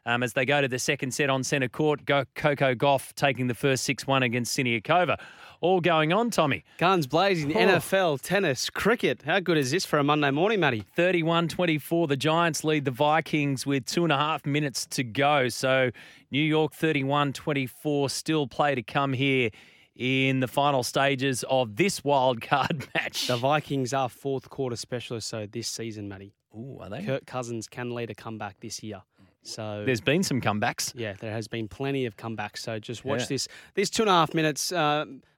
As they go to the second set on centre court, Coco Gauff taking the first 6-1 against Siniakova. All going on, Tommy. Guns blazing, NFL, tennis, cricket. How good is this for a Monday morning, Matty? 31-24. The Giants lead the Vikings with 2.5 minutes to go. So New York 31-24, still play to come here in the final stages of this wild card match. The Vikings are fourth quarter specialists, so this season, Matty. Ooh, are they? Kirk Cousins can lead a comeback this year. So there's been some comebacks. Yeah, there has been plenty of comebacks. So just watch this. This 2.5 minutes,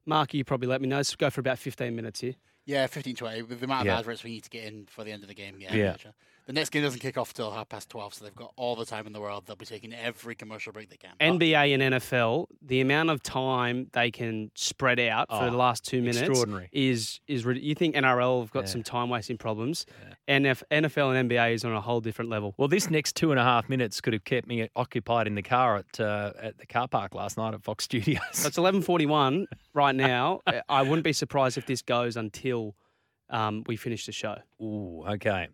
Mark, you probably let me know. Let's go for about 15 minutes here. Yeah, 15 to 20. The amount of hard reps we need to get in for the end of the game. Yeah. Sure. The next game doesn't kick off till 12:30, so they've got all the time in the world. They'll be taking every commercial break they can. NBA and NFL, the amount of time they can spread out for the last 2 minutes is you think NRL have got some time-wasting problems. Yeah. NFL and NBA is on a whole different level. Well, this next 2.5 minutes could have kept me occupied in the car at the car park last night at Fox Studios. So it's 11:41 right now. I wouldn't be surprised if this goes until we finish the show. Ooh, okay.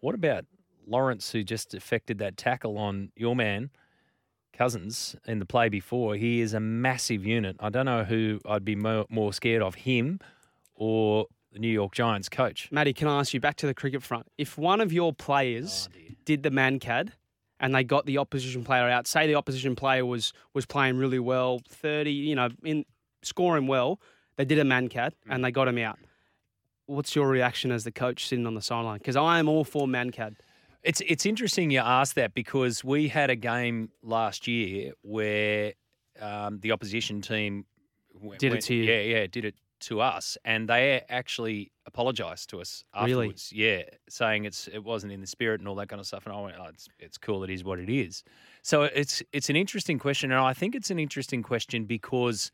What about Lawrence, who just effected that tackle on your man, Cousins, in the play before? He is a massive unit. I don't know who I'd be more scared of, him or the New York Giants coach. Matty, can I ask you, back to the cricket front, if one of your players did the man-cad and they got the opposition player out, say the opposition player was playing really well, scoring well, they did a man-cad and they got him out. What's your reaction as the coach sitting on the sideline? Because I am all for man-cad. It's interesting you ask that, because we had a game last year where the opposition team did it to you. Yeah, did it to us, and they actually apologised to us afterwards. Really? Yeah, saying it wasn't in the spirit and all that kind of stuff. And I went, it's cool. It is what it is. So it's an interesting question, and I think it's an interesting question because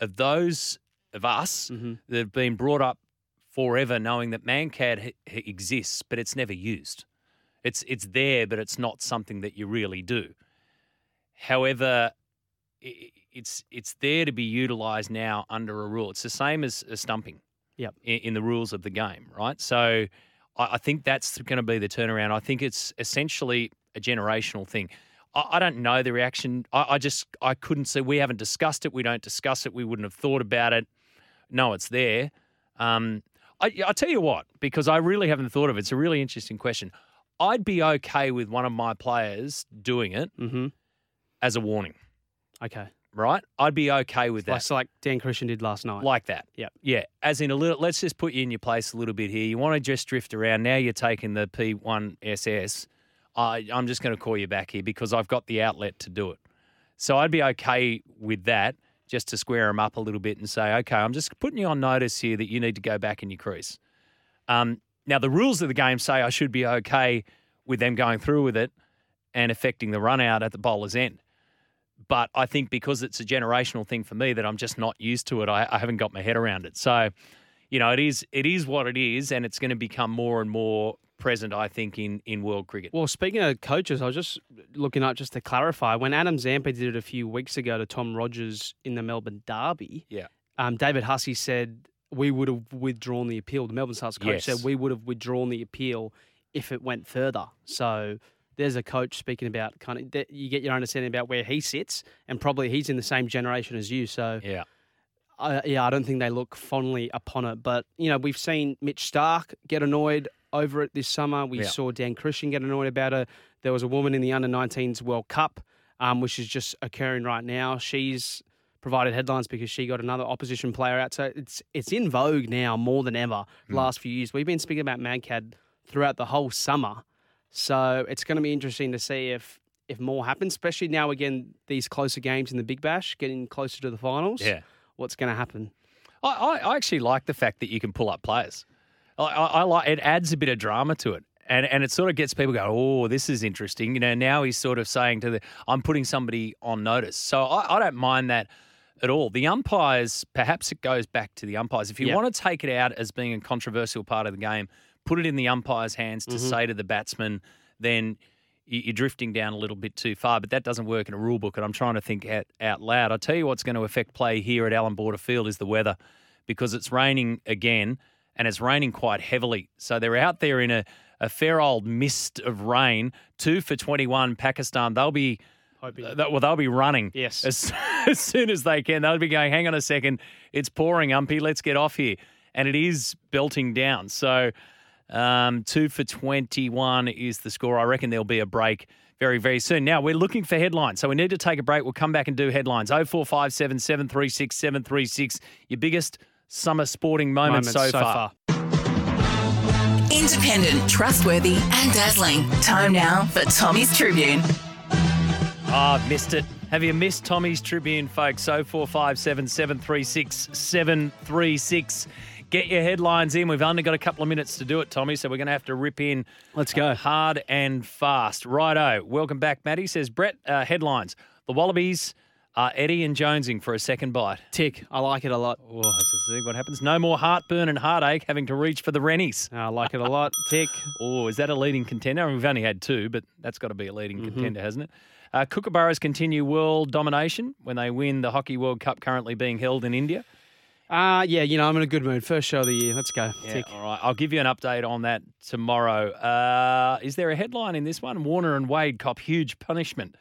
of those of us that have been brought up forever knowing that man-cad exists, but it's never used. It's there, but it's not something that you really do. However, it's there to be utilised now under a rule. It's the same as stumping in the rules of the game, right? So I think that's going to be the turnaround. I think it's essentially a generational thing. I don't know the reaction. I couldn't see. We haven't discussed it. We don't discuss it. We wouldn't have thought about it. No, it's there. I tell you what, because I really haven't thought of it. It's a really interesting question. I'd be okay with one of my players doing it as a warning. Okay. Right? I'd be okay with that. Like Dan Christian did last night. Like that. Yeah. Yeah. As in a little, let's just put you in your place a little bit here. You want to just drift around. Now you're taking the P1SS. I'm just going to call you back here because I've got the outlet to do it. So I'd be okay with that, just to square them up a little bit and say, okay, I'm just putting you on notice here that you need to go back in your crease. Now, the rules of the game say I should be okay with them going through with it and affecting the run out at the bowler's end. But I think because it's a generational thing for me that I'm just not used to it, I haven't got my head around it. So, you know, it is what it is, and it's going to become more and more present, I think, in world cricket. Well, speaking of coaches, I was just looking up just to clarify. When Adam Zampa did it a few weeks ago to Tom Rodgers in the Melbourne Derby, David Hussey said we would have withdrawn the appeal. The Melbourne Stars coach said we would have withdrawn the appeal if it went further. So there's a coach speaking about kind of you get your understanding about where he sits, and probably he's in the same generation as you. So I don't think they look fondly upon it. But you know, we've seen Mitch Starc get annoyed over it this summer. We saw Dan Christian get annoyed about it. There was a woman in the Under-19s World Cup, which is just occurring right now. She's provided headlines because she got another opposition player out. So it's in vogue now more than ever last few years. We've been speaking about MAGCAD throughout the whole summer. So it's going to be interesting to see if more happens, especially now, again, these closer games in the Big Bash, getting closer to the finals. Yeah. What's going to happen? I actually like the fact that you can pull up players. I like it. Adds a bit of drama to it, and it sort of gets people going, oh, this is interesting. You know, now he's sort of saying I'm putting somebody on notice. So I don't mind that at all. The umpires, perhaps it goes back to the umpires. If you want to take it out as being a controversial part of the game, put it in the umpires' hands to say to the batsman, then you're drifting down a little bit too far. But that doesn't work in a rule book, and I'm trying to think out loud. I tell you what's going to affect play here at Allan Border Field is the weather, because it's raining again. And it's raining quite heavily. So they're out there in a fair old mist of rain. 2 for 21, Pakistan. They'll be they'll be running as soon as they can. They'll be going, hang on a second, it's pouring, umpy, let's get off here. And it is belting down. So 2 for 21 is the score. I reckon there'll be a break very, very soon. Now, we're looking for headlines, so we need to take a break. We'll come back and do headlines. 0457 736 736, your biggest summer sporting moments so far. Independent, trustworthy and dazzling. Time now for Tommy's Tribune. Ah, oh, missed it. Have you missed Tommy's Tribune, folks? 0457 736 736. Get your headlines in. We've only got a couple of minutes to do it, Tommy, so we're going to have to rip in. Let's go. Hard and fast. Righto. Welcome back, Matty. Says, Brett, headlines. The Wallabies are Eddie and Jonesing for a second bite. Tick. I like it a lot. Oh, let's see what happens. No more heartburn and heartache having to reach for the Rennies. I like it a lot. Tick. Oh, is that a leading contender? We've only had two, but that's got to be a leading contender, hasn't it? Kookaburras continue world domination when they win the Hockey World Cup currently being held in India. Yeah, you know, I'm in a good mood. First show of the year. Let's go. Yeah, tick. All right. I'll give you an update on that tomorrow. Is there a headline in this one? Warner and Wade cop huge punishment.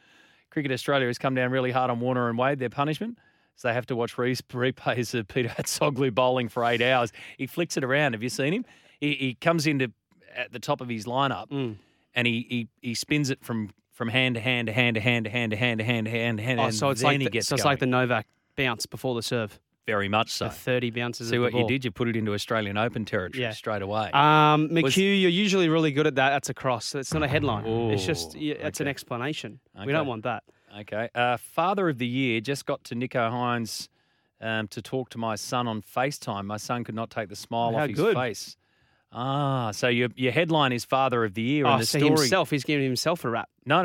Cricket Australia has come down really hard on Warner and Wade. Their punishment is they have to watch replays of Peter Hatsoglu bowling for 8 hours. He flicks it around. Have you seen him? He comes into at the top of his lineup and he spins it from hand to hand to hand to hand to hand to hand to hand to hand to hand. Oh, so it's like the Novak bounce before the serve. Very much so. The 30 bounces. See what you did? You put it into Australian Open territory straight away. McHugh, you're usually really good at that. That's a cross. It's not a headline. Ooh, it's just it's an explanation. Okay. We don't want that. Okay. Father of the Year just got to Nico Hines to talk to my son on FaceTime. My son could not take the smile off his face. Ah, so your headline is Father of the Year. Oh, and the so story himself, he's giving himself a rap. No.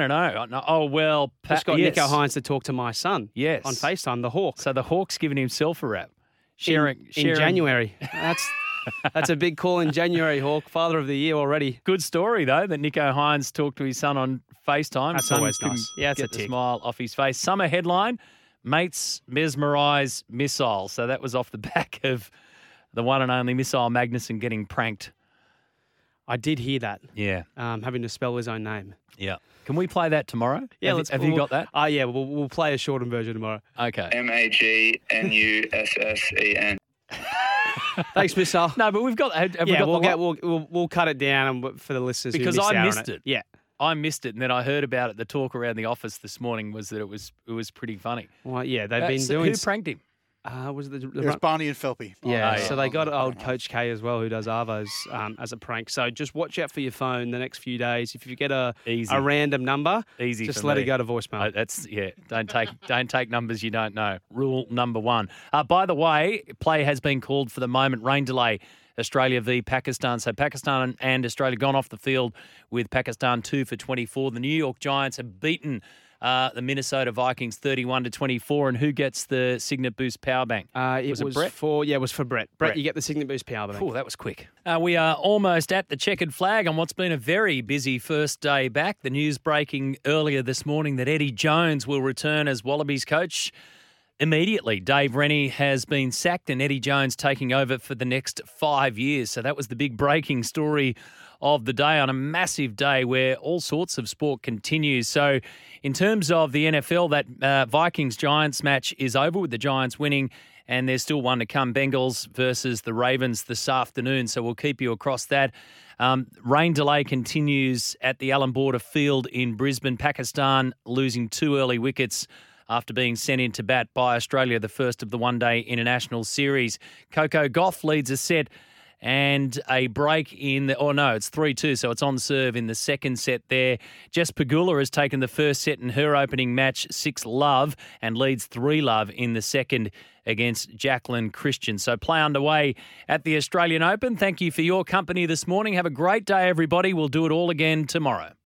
Oh, well. Just got Nico Hines to talk to my son. Yes. On FaceTime, the Hawk. So the Hawk's giving himself a rap. Sharing. In January. That's a big call in January, Hawk. Father of the Year already. Good story, though, that Nico Hines talked to his son on FaceTime. That's always nice. Yeah, it's a tick. The smile off his face. Summer headline, mates mesmerise missile. So that was off the back of the one and only Missile Magnussen getting pranked. I did hear that. Yeah. Having to spell his own name. Yeah. Can we play that tomorrow? Yeah. Have you got that? Yeah. We'll play a shortened version tomorrow. Okay. Magnusssen. Thanks, Missile. No, but we've got. We'll cut it down for the listeners because who missed out on it. Yeah. I missed it, and then I heard about it. The talk around the office this morning was that it was pretty funny. Well, yeah, they've been doing. Who pranked him? It was Barney and Felpy. Yeah, so they got old Coach K as well, who does Arvos as a prank. So just watch out for your phone the next few days. If you get a random number, just let it go to voicemail. Don't take numbers you don't know. Rule number one. By the way, play has been called for the moment. Rain delay. Australia v Pakistan. So Pakistan and Australia gone off the field with Pakistan 2 for 24. The New York Giants have beaten the Minnesota Vikings 31 to 24. And who gets the Signet Boost power bank? It was for Brett. Brett, you get the Signet Boost power bank. Oh, that was quick. We are almost at the checkered flag on what's been a very busy first day back. The news breaking earlier this morning that Eddie Jones will return as Wallabies coach. Immediately, Dave Rennie has been sacked and Eddie Jones taking over for the next 5 years. So that was the big breaking story of the day on a massive day where all sorts of sport continues. So in terms of the NFL, that Vikings-Giants match is over with the Giants winning and there's still one to come, Bengals versus the Ravens this afternoon. So we'll keep you across that. Rain delay continues at the Allan Border Field in Brisbane. Pakistan losing 2 early wickets after being sent into bat by Australia, the first of the one-day international series. Coco Gauff leads a set and a break in the... Oh, no, it's 3-2, so it's on serve in the second set there. Jess Pegula has taken the first set in her opening match, 6-love, and leads 3-love in the second against Jacqueline Christian. So play underway at the Australian Open. Thank you for your company this morning. Have a great day, everybody. We'll do it all again tomorrow.